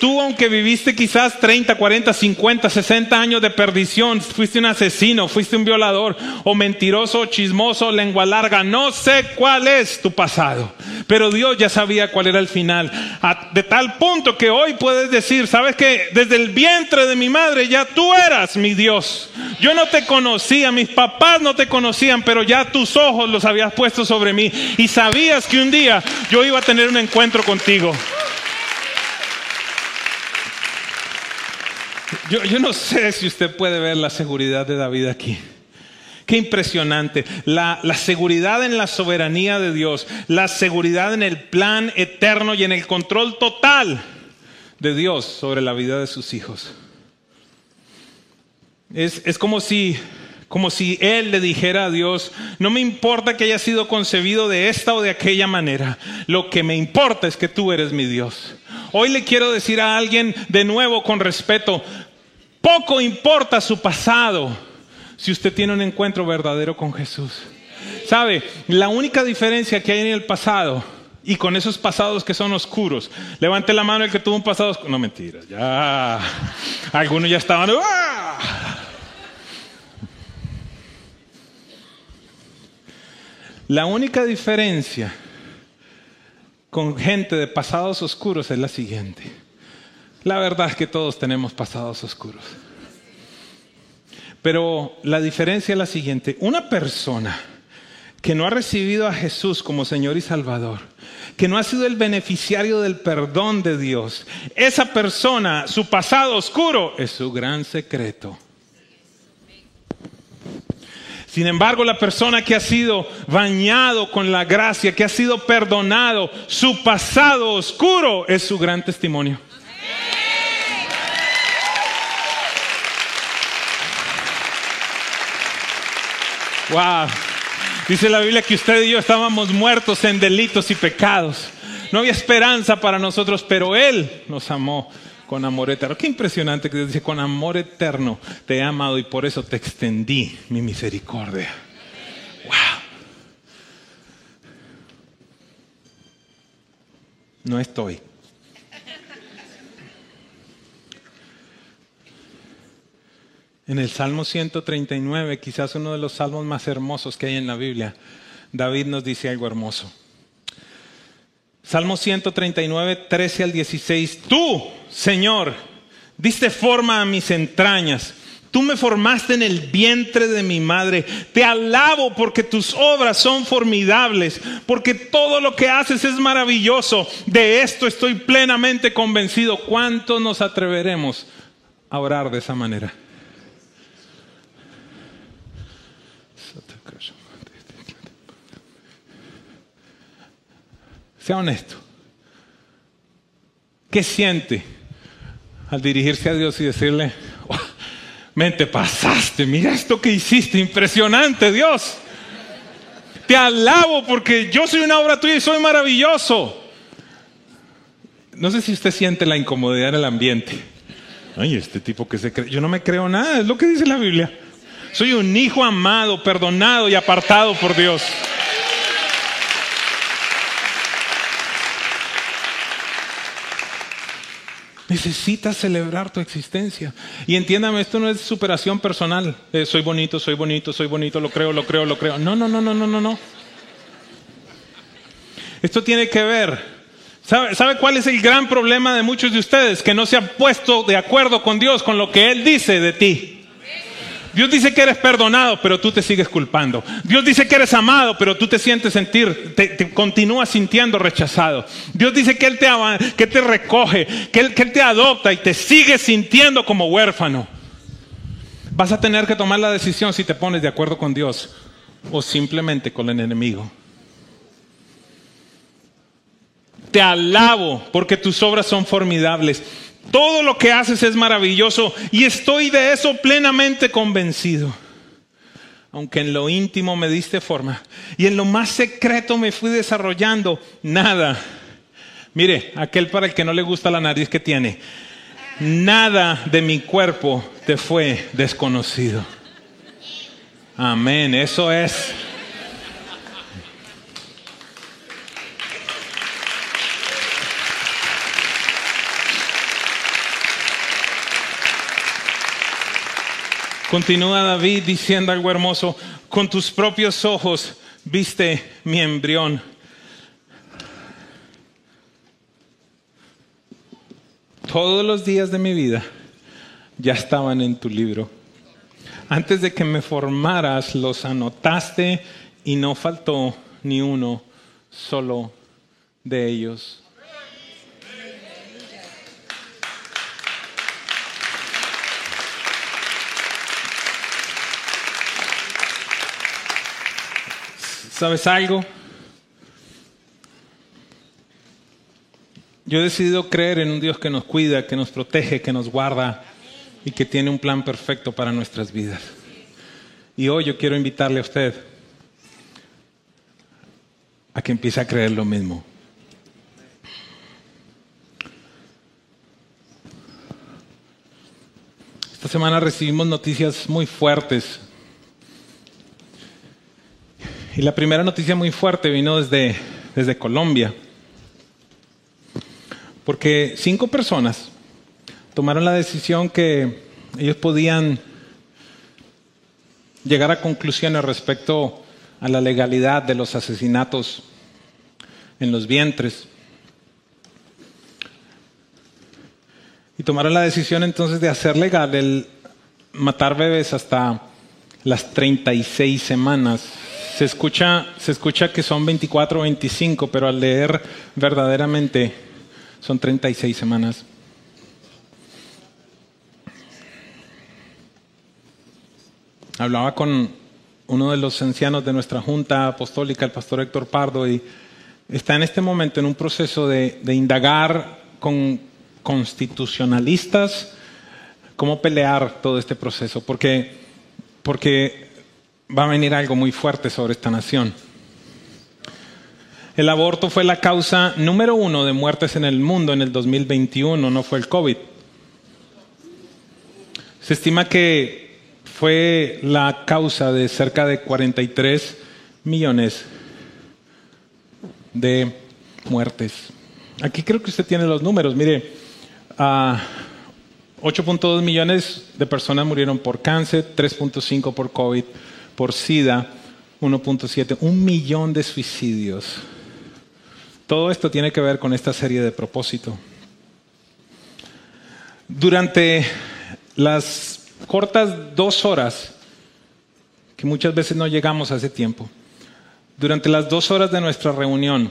tú, aunque viviste quizás 30, 40, 50, 60 años de perdición, fuiste un asesino, fuiste un violador, o mentiroso, o chismoso, o lengua larga, no sé cuál es tu pasado. Pero Dios ya sabía cuál era el final. De tal punto que hoy puedes decir, ¿sabes qué? Desde el vientre de mi madre ya tú eras mi Dios. Yo no te conocía, mis papás no te conocían, pero ya tus ojos los habías puesto sobre mí. Y sabías que un día yo iba a tener un encuentro contigo. Yo no sé si usted puede ver la seguridad de David aquí. Qué impresionante. La seguridad en la soberanía de Dios. La seguridad en el plan eterno y en el control total de Dios sobre la vida de sus hijos. Es como si él le dijera a Dios, no me importa que haya sido concebido de esta o de aquella manera. Lo que me importa es que tú eres mi Dios. Hoy le quiero decir a alguien de nuevo con respeto, poco importa su pasado si usted tiene un encuentro verdadero con Jesús. ¿Sabe? La única diferencia que hay en el pasado y con esos pasados que son oscuros. Levante la mano el que tuvo un pasado oscuro. No, mentira, ya. Algunos ya estaban. ¡Ah! La única diferencia con gente de pasados oscuros es la siguiente. La verdad es que todos tenemos pasados oscuros. Pero la diferencia es la siguiente. Una persona que no ha recibido a Jesús como Señor y Salvador, que no ha sido el beneficiario del perdón de Dios, esa persona, su pasado oscuro, es su gran secreto. Sin embargo, la persona que ha sido bañado con la gracia, que ha sido perdonado, su pasado oscuro es su gran testimonio. Wow. Dice la Biblia que usted y yo estábamos muertos en delitos y pecados. No había esperanza para nosotros, pero Él nos amó con amor eterno. Qué impresionante que dice, con amor eterno te he amado y por eso te extendí mi misericordia. Wow. No estoy. En el Salmo 139, quizás uno de los salmos más hermosos que hay en la Biblia, David nos dice algo hermoso. Salmo 139, 13 al 16. Tú, Señor, diste forma a mis entrañas. Tú me formaste en el vientre de mi madre. Te alabo porque tus obras son formidables, porque todo lo que haces es maravilloso. De esto estoy plenamente convencido. ¿Cuántos nos atreveremos a orar de esa manera? Sea honesto. ¿Qué siente al dirigirse a Dios y decirle, oh, me te pasaste, mira esto que hiciste, impresionante Dios? Te alabo porque yo soy una obra tuya y soy maravilloso. No sé si usted siente la incomodidad en el ambiente. Ay, este tipo que se cree, yo no me creo nada, es lo que dice la Biblia. Soy un hijo amado, perdonado y apartado por Dios. Necesitas celebrar tu existencia. Y entiéndame, esto no es superación personal. Soy bonito, soy bonito, soy bonito, lo creo, lo creo, lo creo. No. Esto tiene que ver. ¿Sabe cuál es el gran problema de muchos de ustedes? Que no se han puesto de acuerdo con Dios, con lo que Él dice de ti. Dios dice que eres perdonado, pero tú te sigues culpando. Dios dice que eres amado, pero tú te continúas sintiendo rechazado. Dios dice que Él te recoge, que Él te adopta y te sigues sintiendo como huérfano. Vas a tener que tomar la decisión si te pones de acuerdo con Dios o simplemente con el enemigo. Te alabo porque tus obras son formidables. Todo lo que haces es maravilloso y estoy de eso plenamente convencido. Aunque en lo íntimo me diste forma y en lo más secreto me fui desarrollando, nada. Mire, aquel para el que no le gusta la nariz que tiene. Nada de mi cuerpo te fue desconocido. Amén, eso es. Continúa David diciendo algo hermoso. Con tus propios ojos viste mi embrión. Todos los días de mi vida ya estaban en tu libro. Antes de que me formaras, los anotaste y no faltó ni uno solo de ellos. ¿Sabes algo? Yo he decidido creer en un Dios que nos cuida, que nos protege, que nos guarda y que tiene un plan perfecto para nuestras vidas. Y hoy yo quiero invitarle a usted a que empiece a creer lo mismo. Esta semana recibimos noticias muy fuertes. Y la primera noticia muy fuerte vino desde Colombia. Porque 5 personas tomaron la decisión que ellos podían llegar a conclusiones respecto a la legalidad de los asesinatos en los vientres. Y tomaron la decisión entonces de hacer legal el matar bebés hasta las 36 semanas. Se escucha que son 24 o 25, pero al leer verdaderamente son 36 semanas. Hablaba con uno de los ancianos de nuestra junta apostólica, el pastor Héctor Pardo, y está en este momento en un proceso de indagar con constitucionalistas cómo pelear todo este proceso, porque va a venir algo muy fuerte sobre esta nación. El aborto fue la causa número 1 de muertes en el mundo en el 2021, no fue el COVID. Se estima que fue la causa de cerca de 43 millones de muertes. Aquí creo que usted tiene los números. Mire, 8.2 millones de personas murieron por cáncer, 3.5 por COVID, por SIDA, 1.7, 1 millón de suicidios. Todo esto tiene que ver con esta serie de propósito. Durante las cortas 2 horas, que muchas veces no llegamos a ese tiempo, durante las 2 horas de nuestra reunión,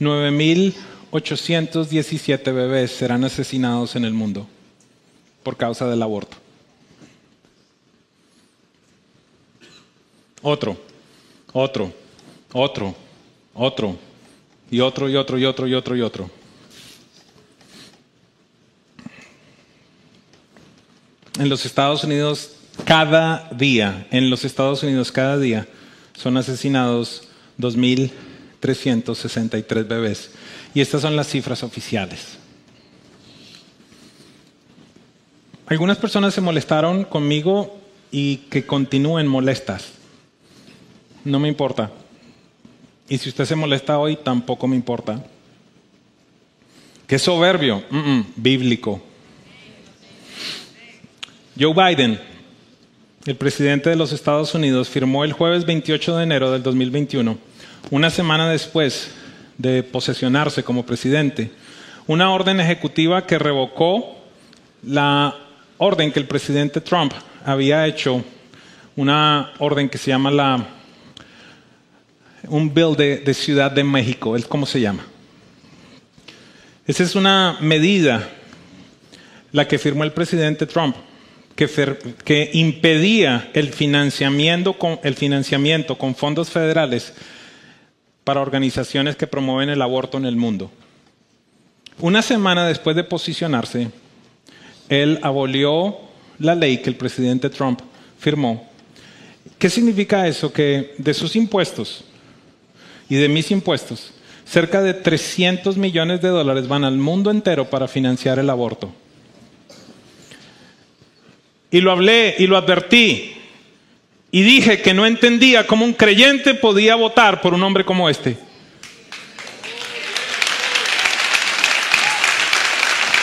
9.817 bebés serán asesinados en el mundo por causa del aborto. Otro. En los Estados Unidos cada día, son asesinados 2.363 bebés. Y estas son las cifras oficiales. Algunas personas se molestaron conmigo y que continúen molestas. No me importa. Y si usted se molesta hoy, tampoco me importa. ¿Qué soberbio? Bíblico. Joe Biden, el presidente de los Estados Unidos, firmó el jueves 28 de enero del 2021, una semana después de posesionarse como presidente, una orden ejecutiva que revocó la orden que el presidente Trump había hecho, una orden que se llama un bill de Ciudad de México, es como se llama. Esa es una medida, la que firmó el presidente Trump, que impedía el financiamiento con fondos federales para organizaciones que promueven el aborto en el mundo. Una semana después de posicionarse, él abolió la ley que el presidente Trump firmó. ¿Qué significa eso? Que de sus impuestos y de mis impuestos, cerca de 300 millones de dólares van al mundo entero para financiar el aborto. Y lo hablé y lo advertí y dije que no entendía cómo un creyente podía votar por un hombre como este.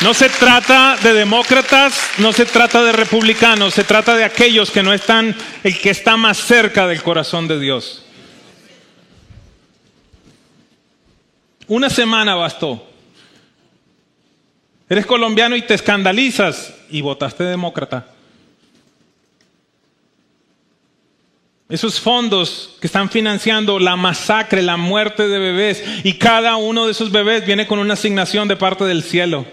No se trata de demócratas, no se trata de republicanos, se trata de aquellos que no están, el que está más cerca del corazón de Dios. Una semana bastó. Eres colombiano y te escandalizas y votaste demócrata. Esos fondos que están financiando la masacre, la muerte de bebés, y cada uno de esos bebés viene con una asignación de parte del cielo.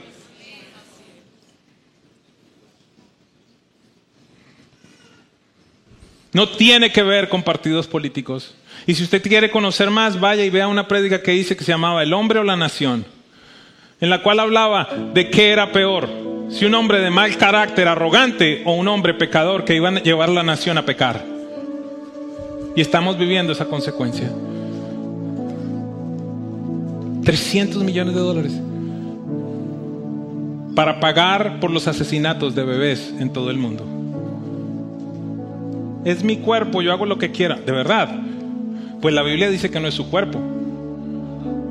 No tiene que ver con partidos políticos. Y si usted quiere conocer más, vaya y vea una prédica que hice que se llamaba El hombre o la nación, en la cual hablaba de qué era peor, si un hombre de mal carácter, arrogante, o un hombre pecador que iba a llevar la nación a pecar. Y estamos viviendo esa consecuencia. 300 millones de dólares para pagar por los asesinatos de bebés en todo el mundo. Es mi cuerpo, yo hago lo que quiera. De verdad, pues la Biblia dice que no es su cuerpo.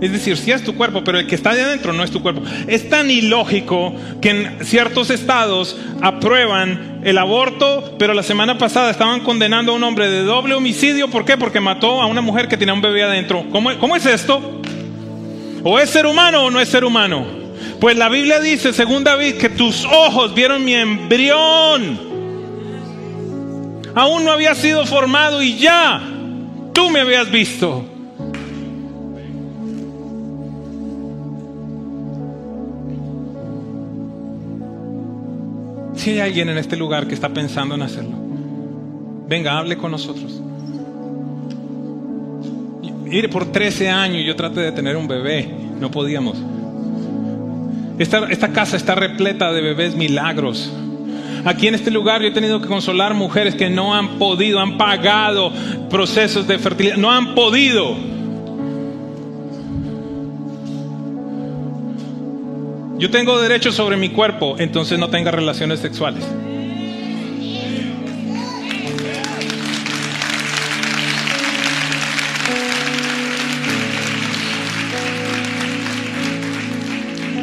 Es decir, sí es tu cuerpo, pero el que está allá adentro no es tu cuerpo. Es tan ilógico que en ciertos estados aprueban el aborto, pero la semana pasada estaban condenando a un hombre de doble homicidio. ¿Por qué? Porque mató a una mujer que tenía un bebé adentro. ¿Cómo es esto? ¿O es ser humano o no es ser humano? Pues la Biblia dice, según David, que tus ojos vieron mi embrión. Aún no había sido formado y ya tú me habías visto. Si hay alguien en este lugar que está pensando en hacerlo, Venga, hable con nosotros. Mire, por 13 años yo traté de tener un bebé. No podíamos. Esta casa está repleta de bebés milagros. Aquí en este lugar yo he tenido que consolar mujeres que no han podido, han pagado procesos de fertilidad, no han podido. Yo tengo derecho sobre mi cuerpo, entonces no tenga relaciones sexuales.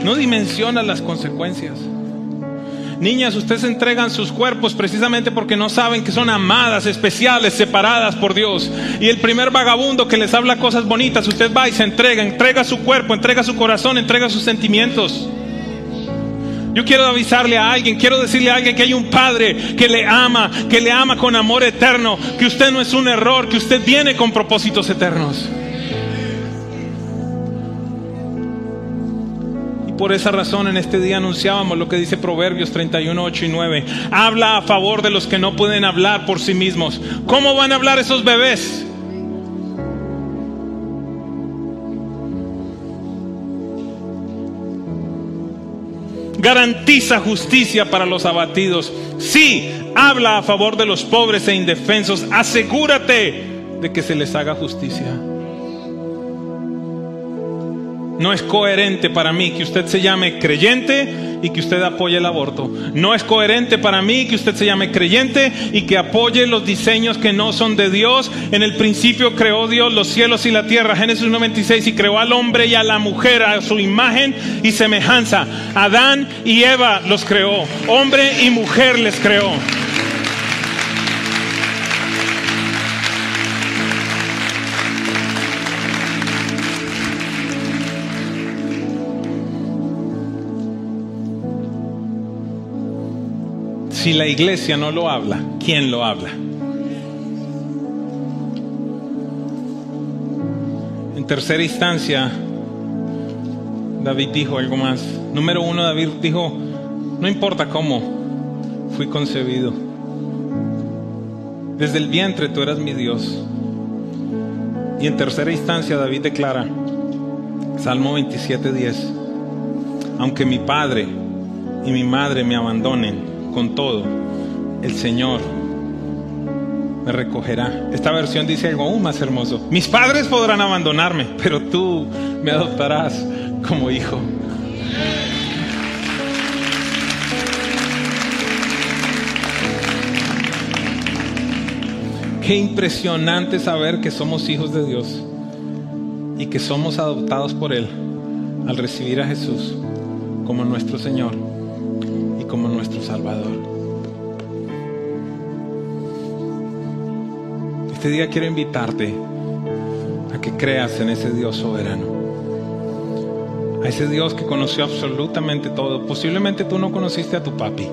No dimensiona las consecuencias. Niñas, ustedes entregan sus cuerpos precisamente porque no saben que son amadas, especiales, separadas por Dios. Y el primer vagabundo que les habla cosas bonitas, usted va y se entrega, entrega su cuerpo, entrega su corazón, entrega sus sentimientos. Yo quiero avisarle a alguien, quiero decirle a alguien que hay un Padre que le ama con amor eterno, que usted no es un error, que usted viene con propósitos eternos. Por esa razón en este día anunciábamos lo que dice Proverbios 31, 8 y 9. Habla a favor de los que no pueden hablar por sí mismos. ¿Cómo van a hablar esos bebés? Garantiza justicia para los abatidos. Sí, habla a favor de los pobres e indefensos. Asegúrate de que se les haga justicia. No es coherente para mí que usted se llame creyente y que usted apoye el aborto. No es coherente para mí que usted se llame creyente y que apoye los diseños que no son de Dios. En el principio creó Dios los cielos y la tierra, Génesis 1:26, y creó al hombre y a la mujer a su imagen y semejanza. Adán y Eva los creó, hombre y mujer les creó. Si la iglesia no lo habla, ¿quién lo habla? En tercera instancia, David dijo algo más. Número uno, David dijo, no importa cómo fui concebido. Desde el vientre tú eras mi Dios. Y en tercera instancia, David declara, Salmo 27:10, aunque mi padre y mi madre me abandonen, con todo, el Señor me recogerá. Esta versión dice algo aún más hermoso. Mis padres podrán abandonarme, pero tú me adoptarás como hijo. Qué impresionante saber que somos hijos de Dios y que somos adoptados por Él al recibir a Jesús como nuestro Señor, como nuestro Salvador. Este día quiero invitarte a que creas en ese Dios soberano, a ese Dios que conoció absolutamente todo. Posiblemente tú no conociste a tu papi,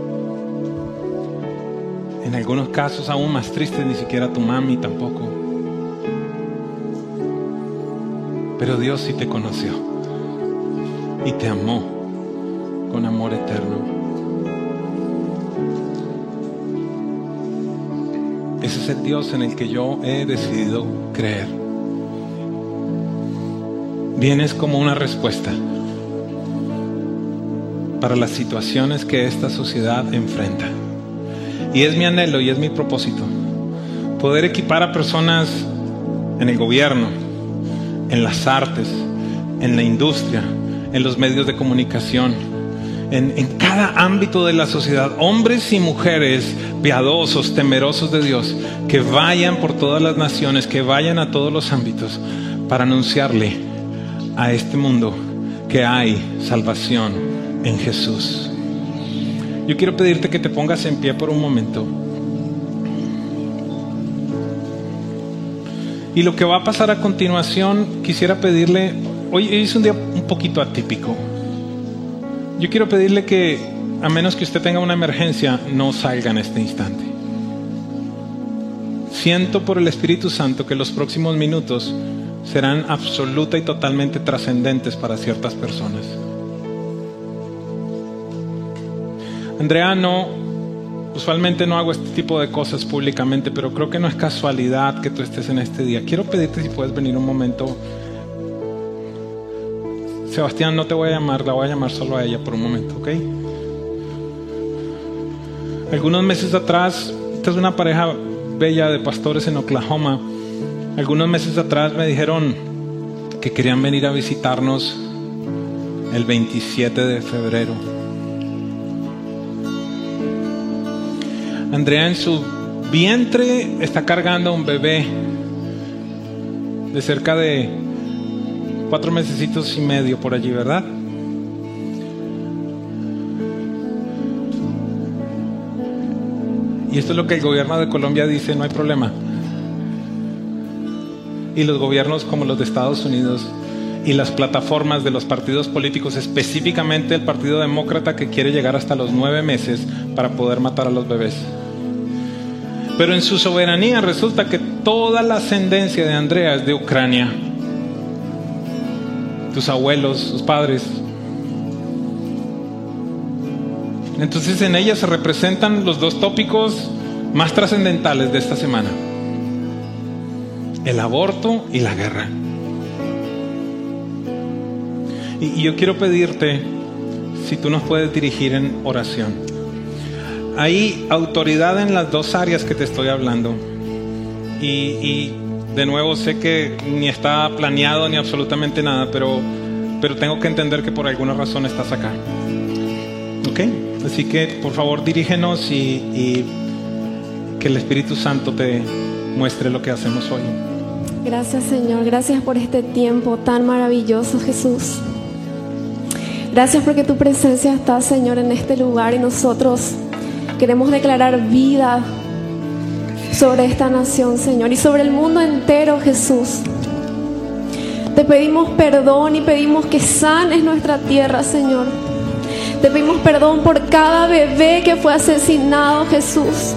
en algunos casos aún más tristes, ni siquiera a tu mami tampoco, pero Dios sí te conoció y te amó con amor eterno. Ese es el Dios en el que yo he decidido creer. Vienes como una respuesta para las situaciones que esta sociedad enfrenta. Y es mi anhelo y es mi propósito poder equipar a personas en el gobierno, en las artes, en la industria, en los medios de comunicación, en cada ámbito de la sociedad, hombres y mujeres piadosos, temerosos de Dios, que vayan por todas las naciones, que vayan a todos los ámbitos para anunciarle a este mundo que hay salvación en Jesús. Yo quiero pedirte que te pongas en pie por un momento. Y lo que va a pasar a continuación, quisiera pedirle, hoy es un día un poquito atípico. Yo quiero pedirle que, a menos que usted tenga una emergencia, no salga en este instante. Siento por el Espíritu Santo que los próximos minutos serán absoluta y totalmente trascendentes para ciertas personas. Andrea, no, Usualmente no hago este tipo de cosas públicamente, pero creo que no es casualidad que tú estés en este día. Quiero pedirte si puedes venir un momento. Sebastián, no te voy a llamar, la voy a llamar solo a ella por un momento, ¿ok? Algunos meses atrás, esta es una pareja bella de pastores en Oklahoma. Algunos meses atrás me dijeron que querían venir a visitarnos el 27 de febrero. Andrea en su vientre está cargando a un bebé de cerca de 4 mesecitos y medio por allí, ¿verdad? Y esto es lo que el gobierno de Colombia dice, no hay problema. Y los gobiernos como los de Estados Unidos y las plataformas de los partidos políticos, específicamente el Partido Demócrata, que quiere llegar hasta los 9 meses para poder matar a los bebés. Pero en su soberanía resulta que toda la ascendencia de Andrea es de Ucrania. Sus abuelos, sus padres. Entonces en ella se representan los dos tópicos más trascendentales de esta semana: el aborto y la guerra. Y yo quiero pedirte si tú nos puedes dirigir en oración. Hay autoridad en las dos áreas que te estoy hablando. Y de nuevo, sé que ni está planeado ni absolutamente nada, pero tengo que entender que por alguna razón estás acá. ¿Ok? Así que por favor dirígenos y que el Espíritu Santo te muestre lo que hacemos hoy. Gracias, Señor. Gracias por este tiempo tan maravilloso, Jesús. Gracias porque tu presencia está, Señor, en este lugar, y nosotros queremos declarar vida sobre esta nación, Señor, y sobre el mundo entero, Jesús. Te pedimos perdón y pedimos que sanes nuestra tierra, Señor. Te pedimos perdón por cada bebé que fue asesinado, Jesús.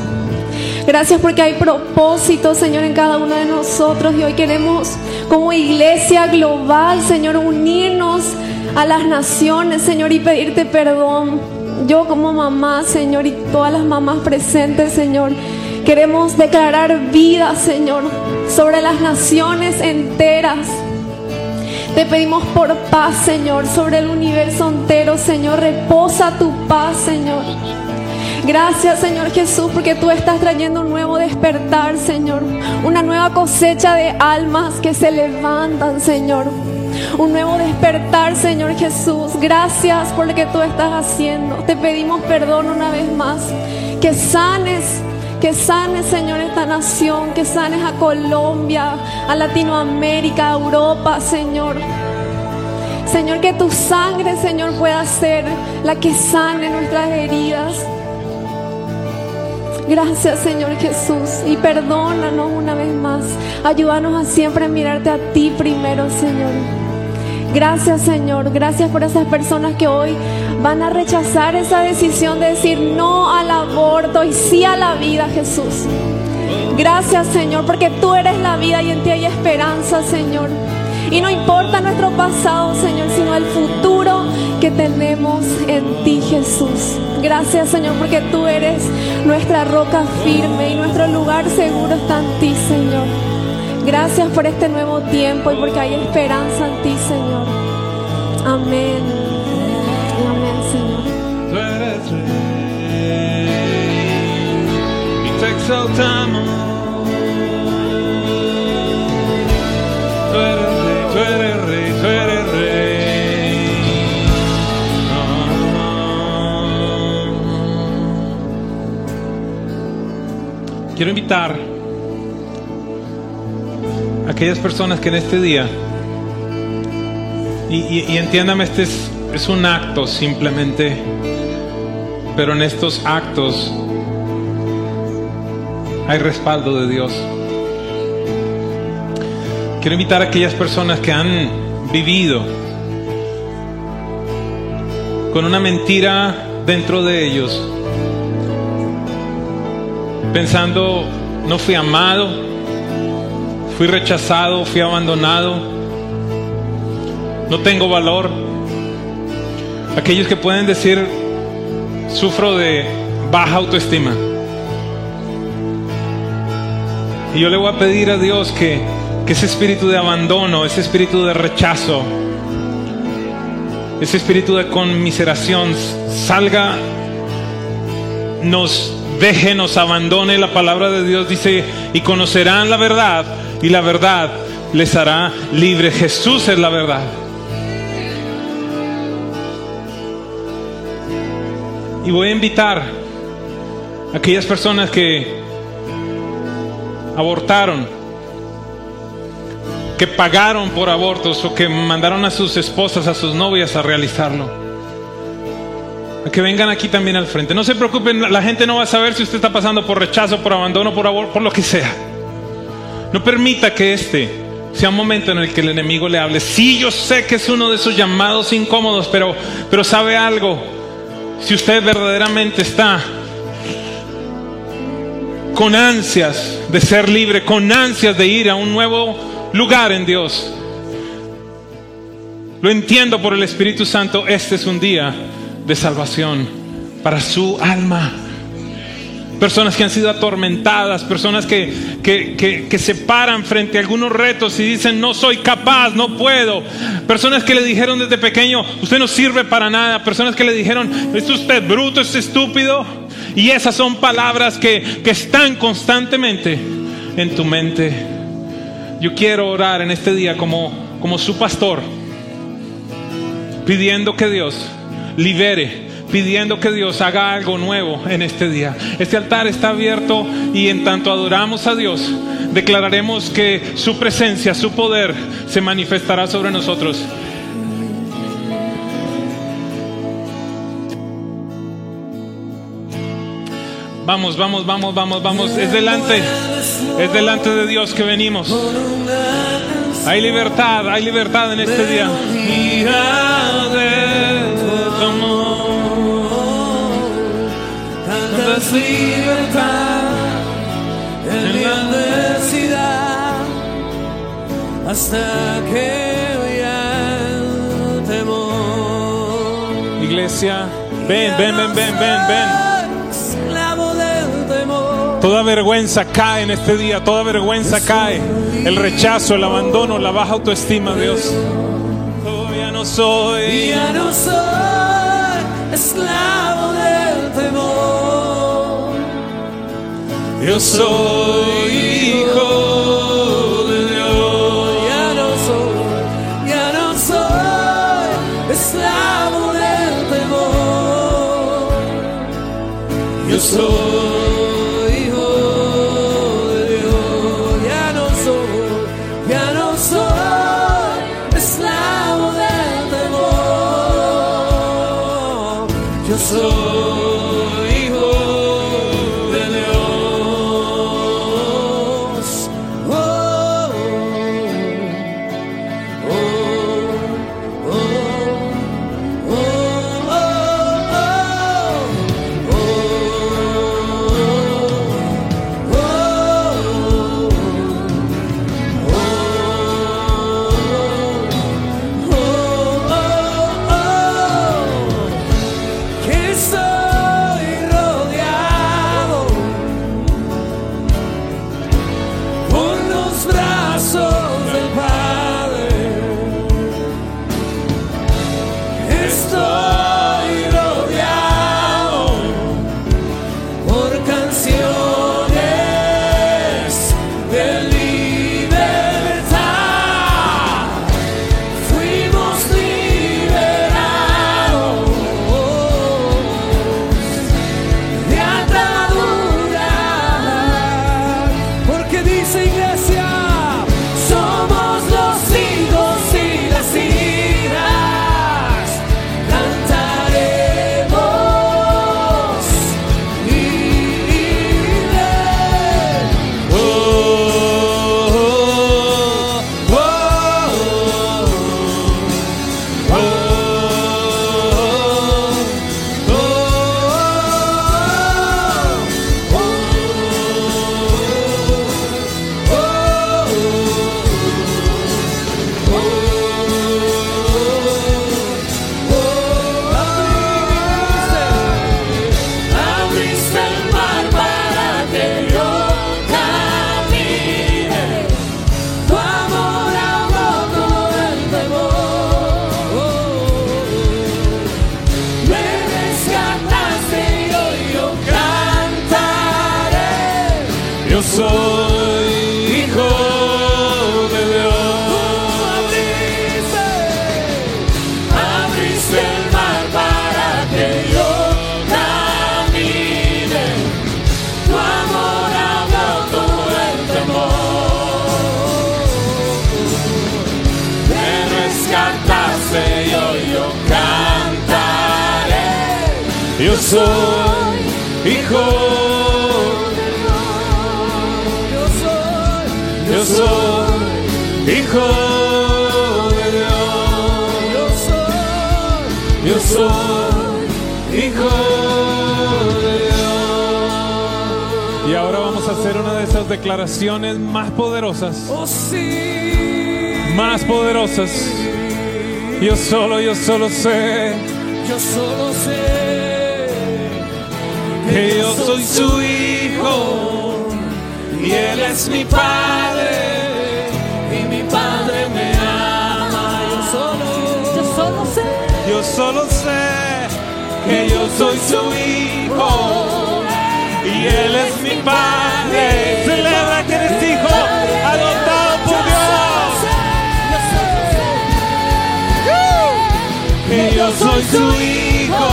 Gracias porque hay propósito, Señor, en cada uno de nosotros, y hoy queremos, como iglesia global, Señor, unirnos a las naciones, Señor, y pedirte perdón. Yo como mamá, Señor, y todas las mamás presentes, Señor, queremos declarar vida, Señor, sobre las naciones enteras. Te pedimos por paz, Señor, sobre el universo entero, Señor. Reposa tu paz, Señor. Gracias, Señor Jesús, porque tú estás trayendo un nuevo despertar, Señor. Una nueva cosecha de almas que se levantan, Señor. Un nuevo despertar, Señor Jesús. Gracias por lo que tú estás haciendo. Te pedimos perdón una vez más. Que sanes. Que sanes, Señor, esta nación, que sanes a Colombia, a Latinoamérica, a Europa, Señor. Señor, que tu sangre, Señor, pueda ser la que sane nuestras heridas. Gracias, Señor Jesús, y perdónanos una vez más. Ayúdanos a siempre mirarte a ti primero, Señor. Gracias, Señor. Gracias por esas personas que hoy van a rechazar esa decisión de decir no al aborto y sí a la vida, Jesús. Gracias, Señor, porque tú eres la vida y en ti hay esperanza, Señor. Y no importa nuestro pasado, Señor, sino el futuro que tenemos en ti, Jesús. Gracias, Señor, porque tú eres nuestra roca firme y nuestro lugar seguro está en ti, Señor. Gracias por este nuevo tiempo y porque hay esperanza en ti, Señor. Amén. Amén, Señor. Tú eres rey y te exaltamos. Tú eres rey, tú eres rey, tú eres rey. Oh. Quiero invitar aquellas personas que en este día, y entiéndame, este es un acto simplemente, pero en estos actos hay respaldo de Dios. Quiero invitar a aquellas personas que han vivido con una mentira dentro de ellos, pensando, no fui amado, fui rechazado, fui abandonado, no tengo valor. Aquellos que pueden decir, sufro de baja autoestima. Y yo le voy a pedir a Dios que ese espíritu de abandono, ese espíritu de rechazo, ese espíritu de conmiseración salga, nos deje, nos abandone. La palabra de Dios dice: y conocerán la verdad, y la verdad les hará libre. Jesús es la verdad. Y voy a invitar a aquellas personas que abortaron, que pagaron por abortos o que mandaron a sus esposas, a sus novias a realizarlo, a que vengan aquí también al frente. No se preocupen, la gente no va a saber si usted está pasando por rechazo, por abandono, por aborto, por lo que sea. No permita que este sea un momento en el que el enemigo le hable. Sí, yo sé que es uno de esos llamados incómodos, pero ¿sabe algo? Si usted verdaderamente está con ansias de ser libre, con ansias de ir a un nuevo lugar en Dios, lo entiendo por el Espíritu Santo, este es un día de salvación para su alma. Personas que han sido atormentadas, personas que se paran frente a algunos retos y dicen: no soy capaz, no puedo. Personas que le dijeron desde pequeño: usted no sirve para nada. Personas que le dijeron: es usted bruto, es estúpido. Y esas son palabras que están constantemente en tu mente. Yo quiero orar en este día como su pastor, pidiendo que Dios libere, pidiendo que Dios haga algo nuevo en este día. Este altar está abierto y en tanto adoramos a Dios, declararemos que su presencia, su poder se manifestará sobre nosotros. Vamos, vamos, vamos, vamos, vamos. Es delante de Dios que venimos. Hay libertad en este día. Tantas libertad en la adversidad, hasta que huya el temor. Iglesia, ven. Esclavo del temor. Toda vergüenza cae en este día, toda vergüenza cae. El rechazo, el abandono, la baja autoestima, Dios. Oh, ya no soy esclavo del temor. Yo soy hijo de Dios. Ya no soy esclavo del temor. Yo soy hijo de Dios. Ya no soy esclavo del temor. Yo soy. Yo soy hijo del Dios. Yo soy hijo de Dios. Yo soy hijo de Dios. Y ahora vamos a hacer una de esas declaraciones más poderosas. Oh, sí. Más poderosas. Yo solo sé. Yo solo sé. Que yo soy su hijo y él es mi padre y mi padre me ama. Yo solo sé. Yo solo sé que yo soy su hijo y él es mi padre. Celebra que eres hijo adoptado por Dios. Que yo soy su hijo.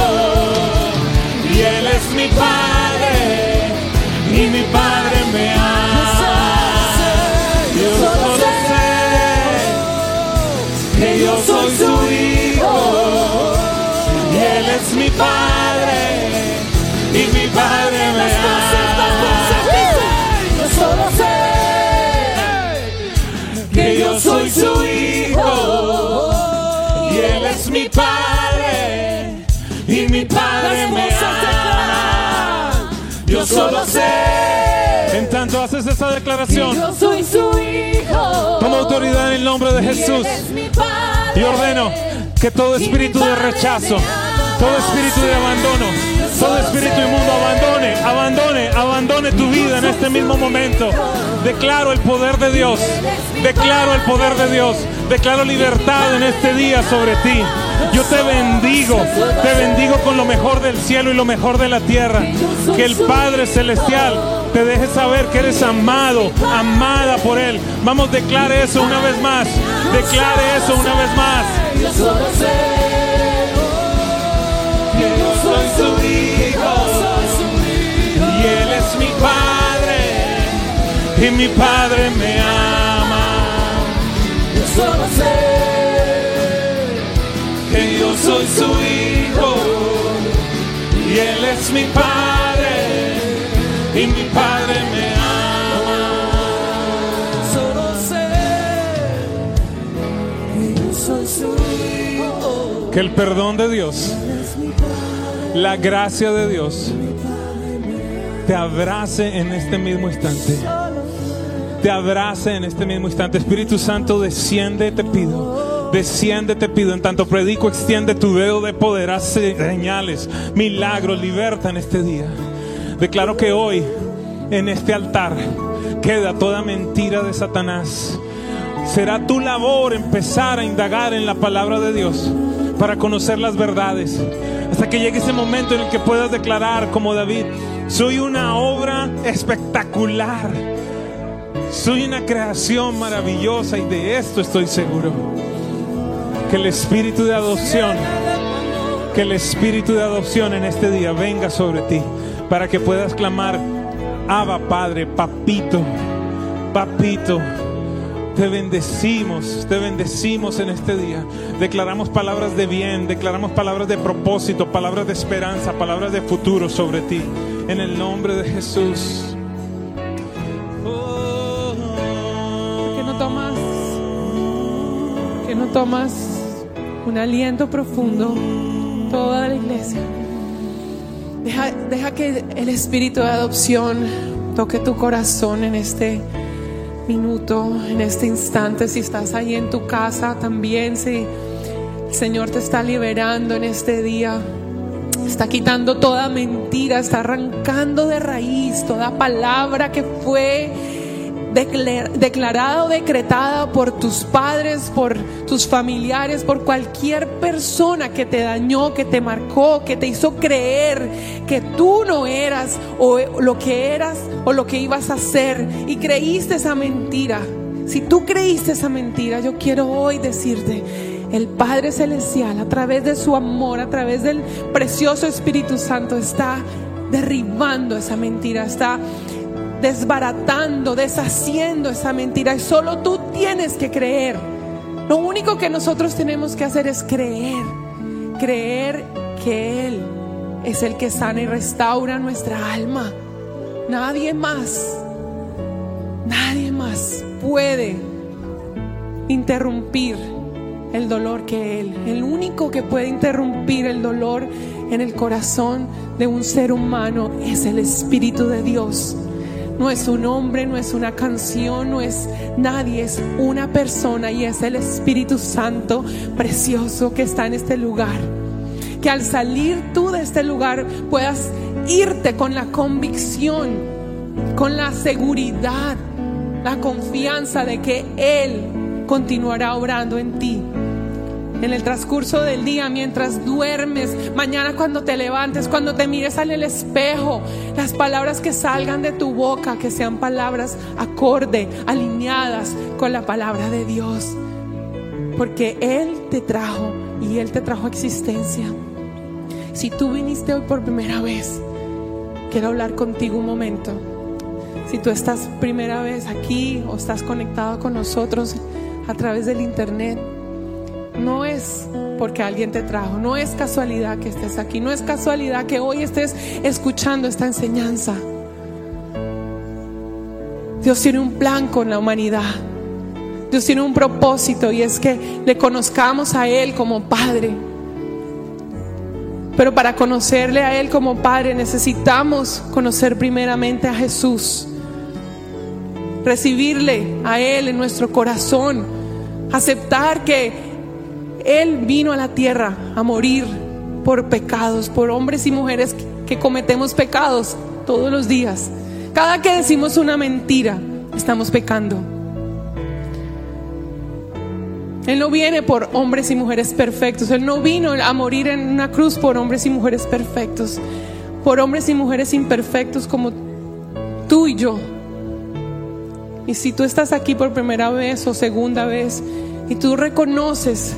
Y él es mi padre, y mi padre me ama. Yo solo sé que yo soy su hijo. Y él es mi padre, y mi padre me ama. Yo solo sé que yo soy su hijo. Y él es mi padre, y mi padre me ama. Yo solo sé. En tanto haces esta declaración, yo soy su hijo. Toma autoridad en el nombre de Jesús. Y ordeno que todo espíritu de rechazo, todo espíritu de abandono, todo espíritu inmundo abandone tu vida en este mismo momento. Declaro el poder de Dios. Declaro libertad en este día sobre ti. Yo te bendigo con lo mejor del cielo y lo mejor de la tierra. Que el Padre Celestial te deje saber que eres amado, amada por Él. Vamos, declare eso una vez más. Yo solo sé que yo soy su hijo y Él es mi Padre y mi Padre me ama. Yo solo sé que yo soy su hijo y él es mi padre y mi padre me ama. Solo sé que yo soy su hijo. Que el perdón de Dios, la gracia de Dios te abrace en este mismo instante. Espíritu Santo, desciende, te pido. En tanto predico, extiende tu dedo de poder, hace señales, milagros, liberta en este día. Declaro que hoy, en este altar, queda toda mentira de Satanás. Será tu labor empezar a indagar en la palabra de Dios para conocer las verdades. Hasta que llegue ese momento en el que puedas declarar como David: soy una obra espectacular, soy una creación maravillosa y de esto estoy seguro. Que el espíritu de adopción en este día venga sobre ti para que puedas clamar: Abba, Padre, Papito, te bendecimos en este día. Declaramos palabras de bien, declaramos palabras de propósito, palabras de esperanza, palabras de futuro sobre ti. En el nombre de Jesús. ¿Por qué no tomas un aliento profundo, toda la iglesia? Deja que el espíritu de adopción toque tu corazón en este minuto, en este instante. Si estás ahí en tu casa también, si el Señor te está liberando en este día, está quitando toda mentira, está arrancando de raíz toda palabra que fue declarada o decretada por tus padres, por tus familiares, por cualquier persona que te dañó, que te marcó, que te hizo creer que tú no eras o lo que eras o lo que ibas a hacer, y creíste esa mentira. Si tú creíste esa mentira, yo quiero hoy decirte: el Padre Celestial, a través de su amor, a través del precioso Espíritu Santo, está derribando esa mentira, está desbaratando, deshaciendo esa mentira, y solo tú tienes que creer. Lo único que nosotros tenemos que hacer es creer que Él es el que sana y restaura nuestra alma. Nadie más puede interrumpir el dolor que Él. El único que puede interrumpir el dolor en el corazón de un ser humano es el Espíritu de Dios. No es un hombre, no es una canción, no es nadie, es una persona, y es el Espíritu Santo precioso que está en este lugar. Que al salir tú de este lugar puedas irte con la convicción, con la seguridad, la confianza de que Él continuará obrando en ti. En el transcurso del día, mientras duermes, mañana cuando te levantes, cuando te mires al espejo, las palabras que salgan de tu boca, que sean palabras acorde, alineadas con la palabra de Dios. Porque Él te trajo y Él te trajo a existencia. Si tú viniste hoy por primera vez, quiero hablar contigo un momento. Si tú estás primera vez aquí o estás conectado con nosotros a través del internet, no es porque alguien te trajo, no es casualidad que estés aquí, no es casualidad que hoy estés escuchando esta enseñanza. Dios tiene un plan con la humanidad. Dios tiene un propósito, y es que le conozcamos a Él como Padre. Pero para conocerle a Él como Padre necesitamos conocer primeramente a Jesús, recibirle a Él en nuestro corazón, aceptar que Él vino a la tierra a morir por pecados, por hombres y mujeres que cometemos pecados todos los días. Cada que decimos una mentira, estamos pecando. Él no viene por hombres y mujeres perfectos. Él no vino a morir en una cruz por hombres y mujeres perfectos, por hombres y mujeres imperfectos como tú y yo. Y si tú estás aquí por primera vez o segunda vez y tú reconoces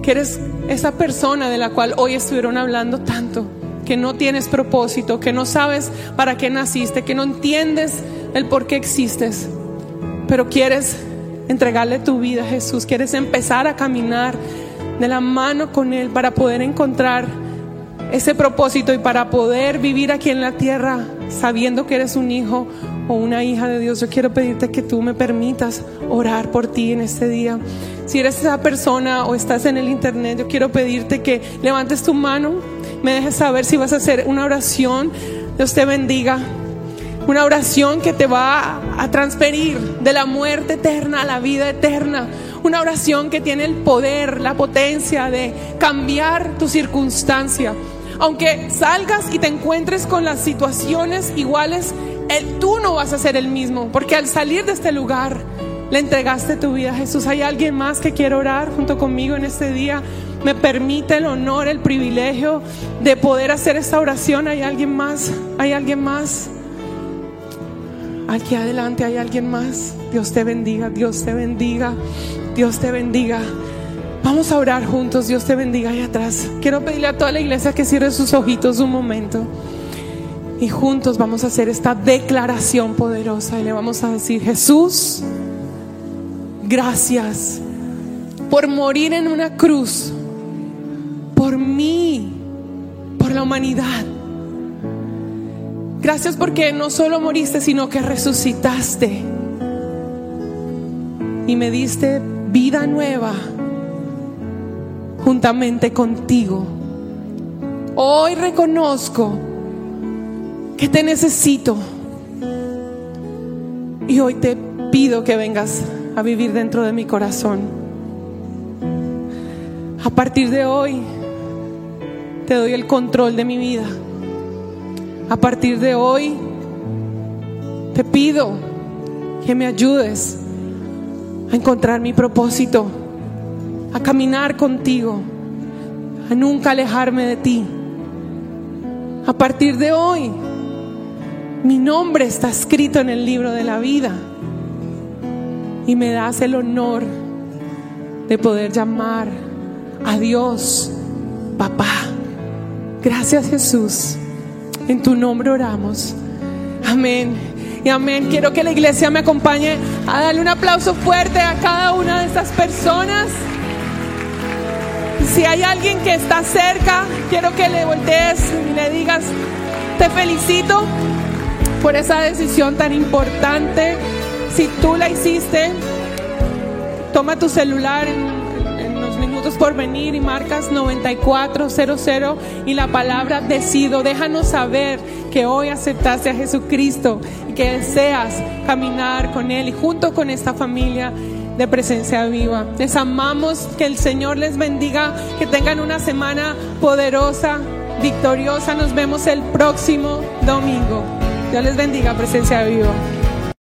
que eres esa persona de la cual hoy estuvieron hablando tanto, que no tienes propósito, que no sabes para qué naciste, que no entiendes el por qué existes, pero quieres entregarle tu vida a Jesús, quieres empezar a caminar de la mano con Él para poder encontrar ese propósito y para poder vivir aquí en la tierra sabiendo que eres un hijo o una hija de Dios, yo quiero pedirte que tú me permitas orar por ti en este día. Si eres esa persona o estás en el internet, yo quiero pedirte que levantes tu mano, me dejes saber si vas a hacer una oración. Dios te bendiga. Una oración que te va a transferir de la muerte eterna a la vida eterna. Una oración que tiene el poder, la potencia de cambiar tu circunstancia. Aunque salgas y te encuentres con las situaciones iguales, tú no vas a ser el mismo, porque al salir de este lugar le entregaste tu vida a Jesús. ¿Hay alguien más que quiera orar junto conmigo en este día? Me permite el honor, el privilegio de poder hacer esta oración. ¿Hay alguien más? ¿Hay alguien más? Aquí adelante, ¿hay alguien más? Dios te bendiga, Dios te bendiga, Dios te bendiga. Vamos a orar juntos. Dios te bendiga ahí atrás. Quiero pedirle a toda la iglesia que cierre sus ojitos un momento, y juntos vamos a hacer esta declaración poderosa y le vamos a decir: Jesús, gracias por morir en una cruz por mí, por la humanidad. Gracias porque no solo moriste, sino que resucitaste y me diste vida nueva juntamente contigo. Hoy reconozco que te necesito y hoy te pido que vengas a vivir dentro de mi corazón. A partir de hoy te doy el control de mi vida. A partir de hoy te pido que me ayudes a encontrar mi propósito, a caminar contigo, a nunca alejarme de ti. A partir de hoy, mi nombre está escrito en el libro de la vida y me das el honor de poder llamar a Dios papá. Gracias, Jesús. En tu nombre oramos. Amén y amén. Quiero que la iglesia me acompañe a darle un aplauso fuerte a cada una de estas personas. Si hay alguien que está cerca, quiero que le voltees y le digas: te felicito por esa decisión tan importante. Si tú la hiciste, toma tu celular en los minutos por venir y marcas 9400 y la palabra decido. Déjanos saber que hoy aceptaste a Jesucristo y que deseas caminar con Él y junto con esta familia de Presencia Viva. Les amamos, que el Señor les bendiga, que tengan una semana poderosa, victoriosa. Nos vemos el próximo domingo. Dios les bendiga, Presencia Viva.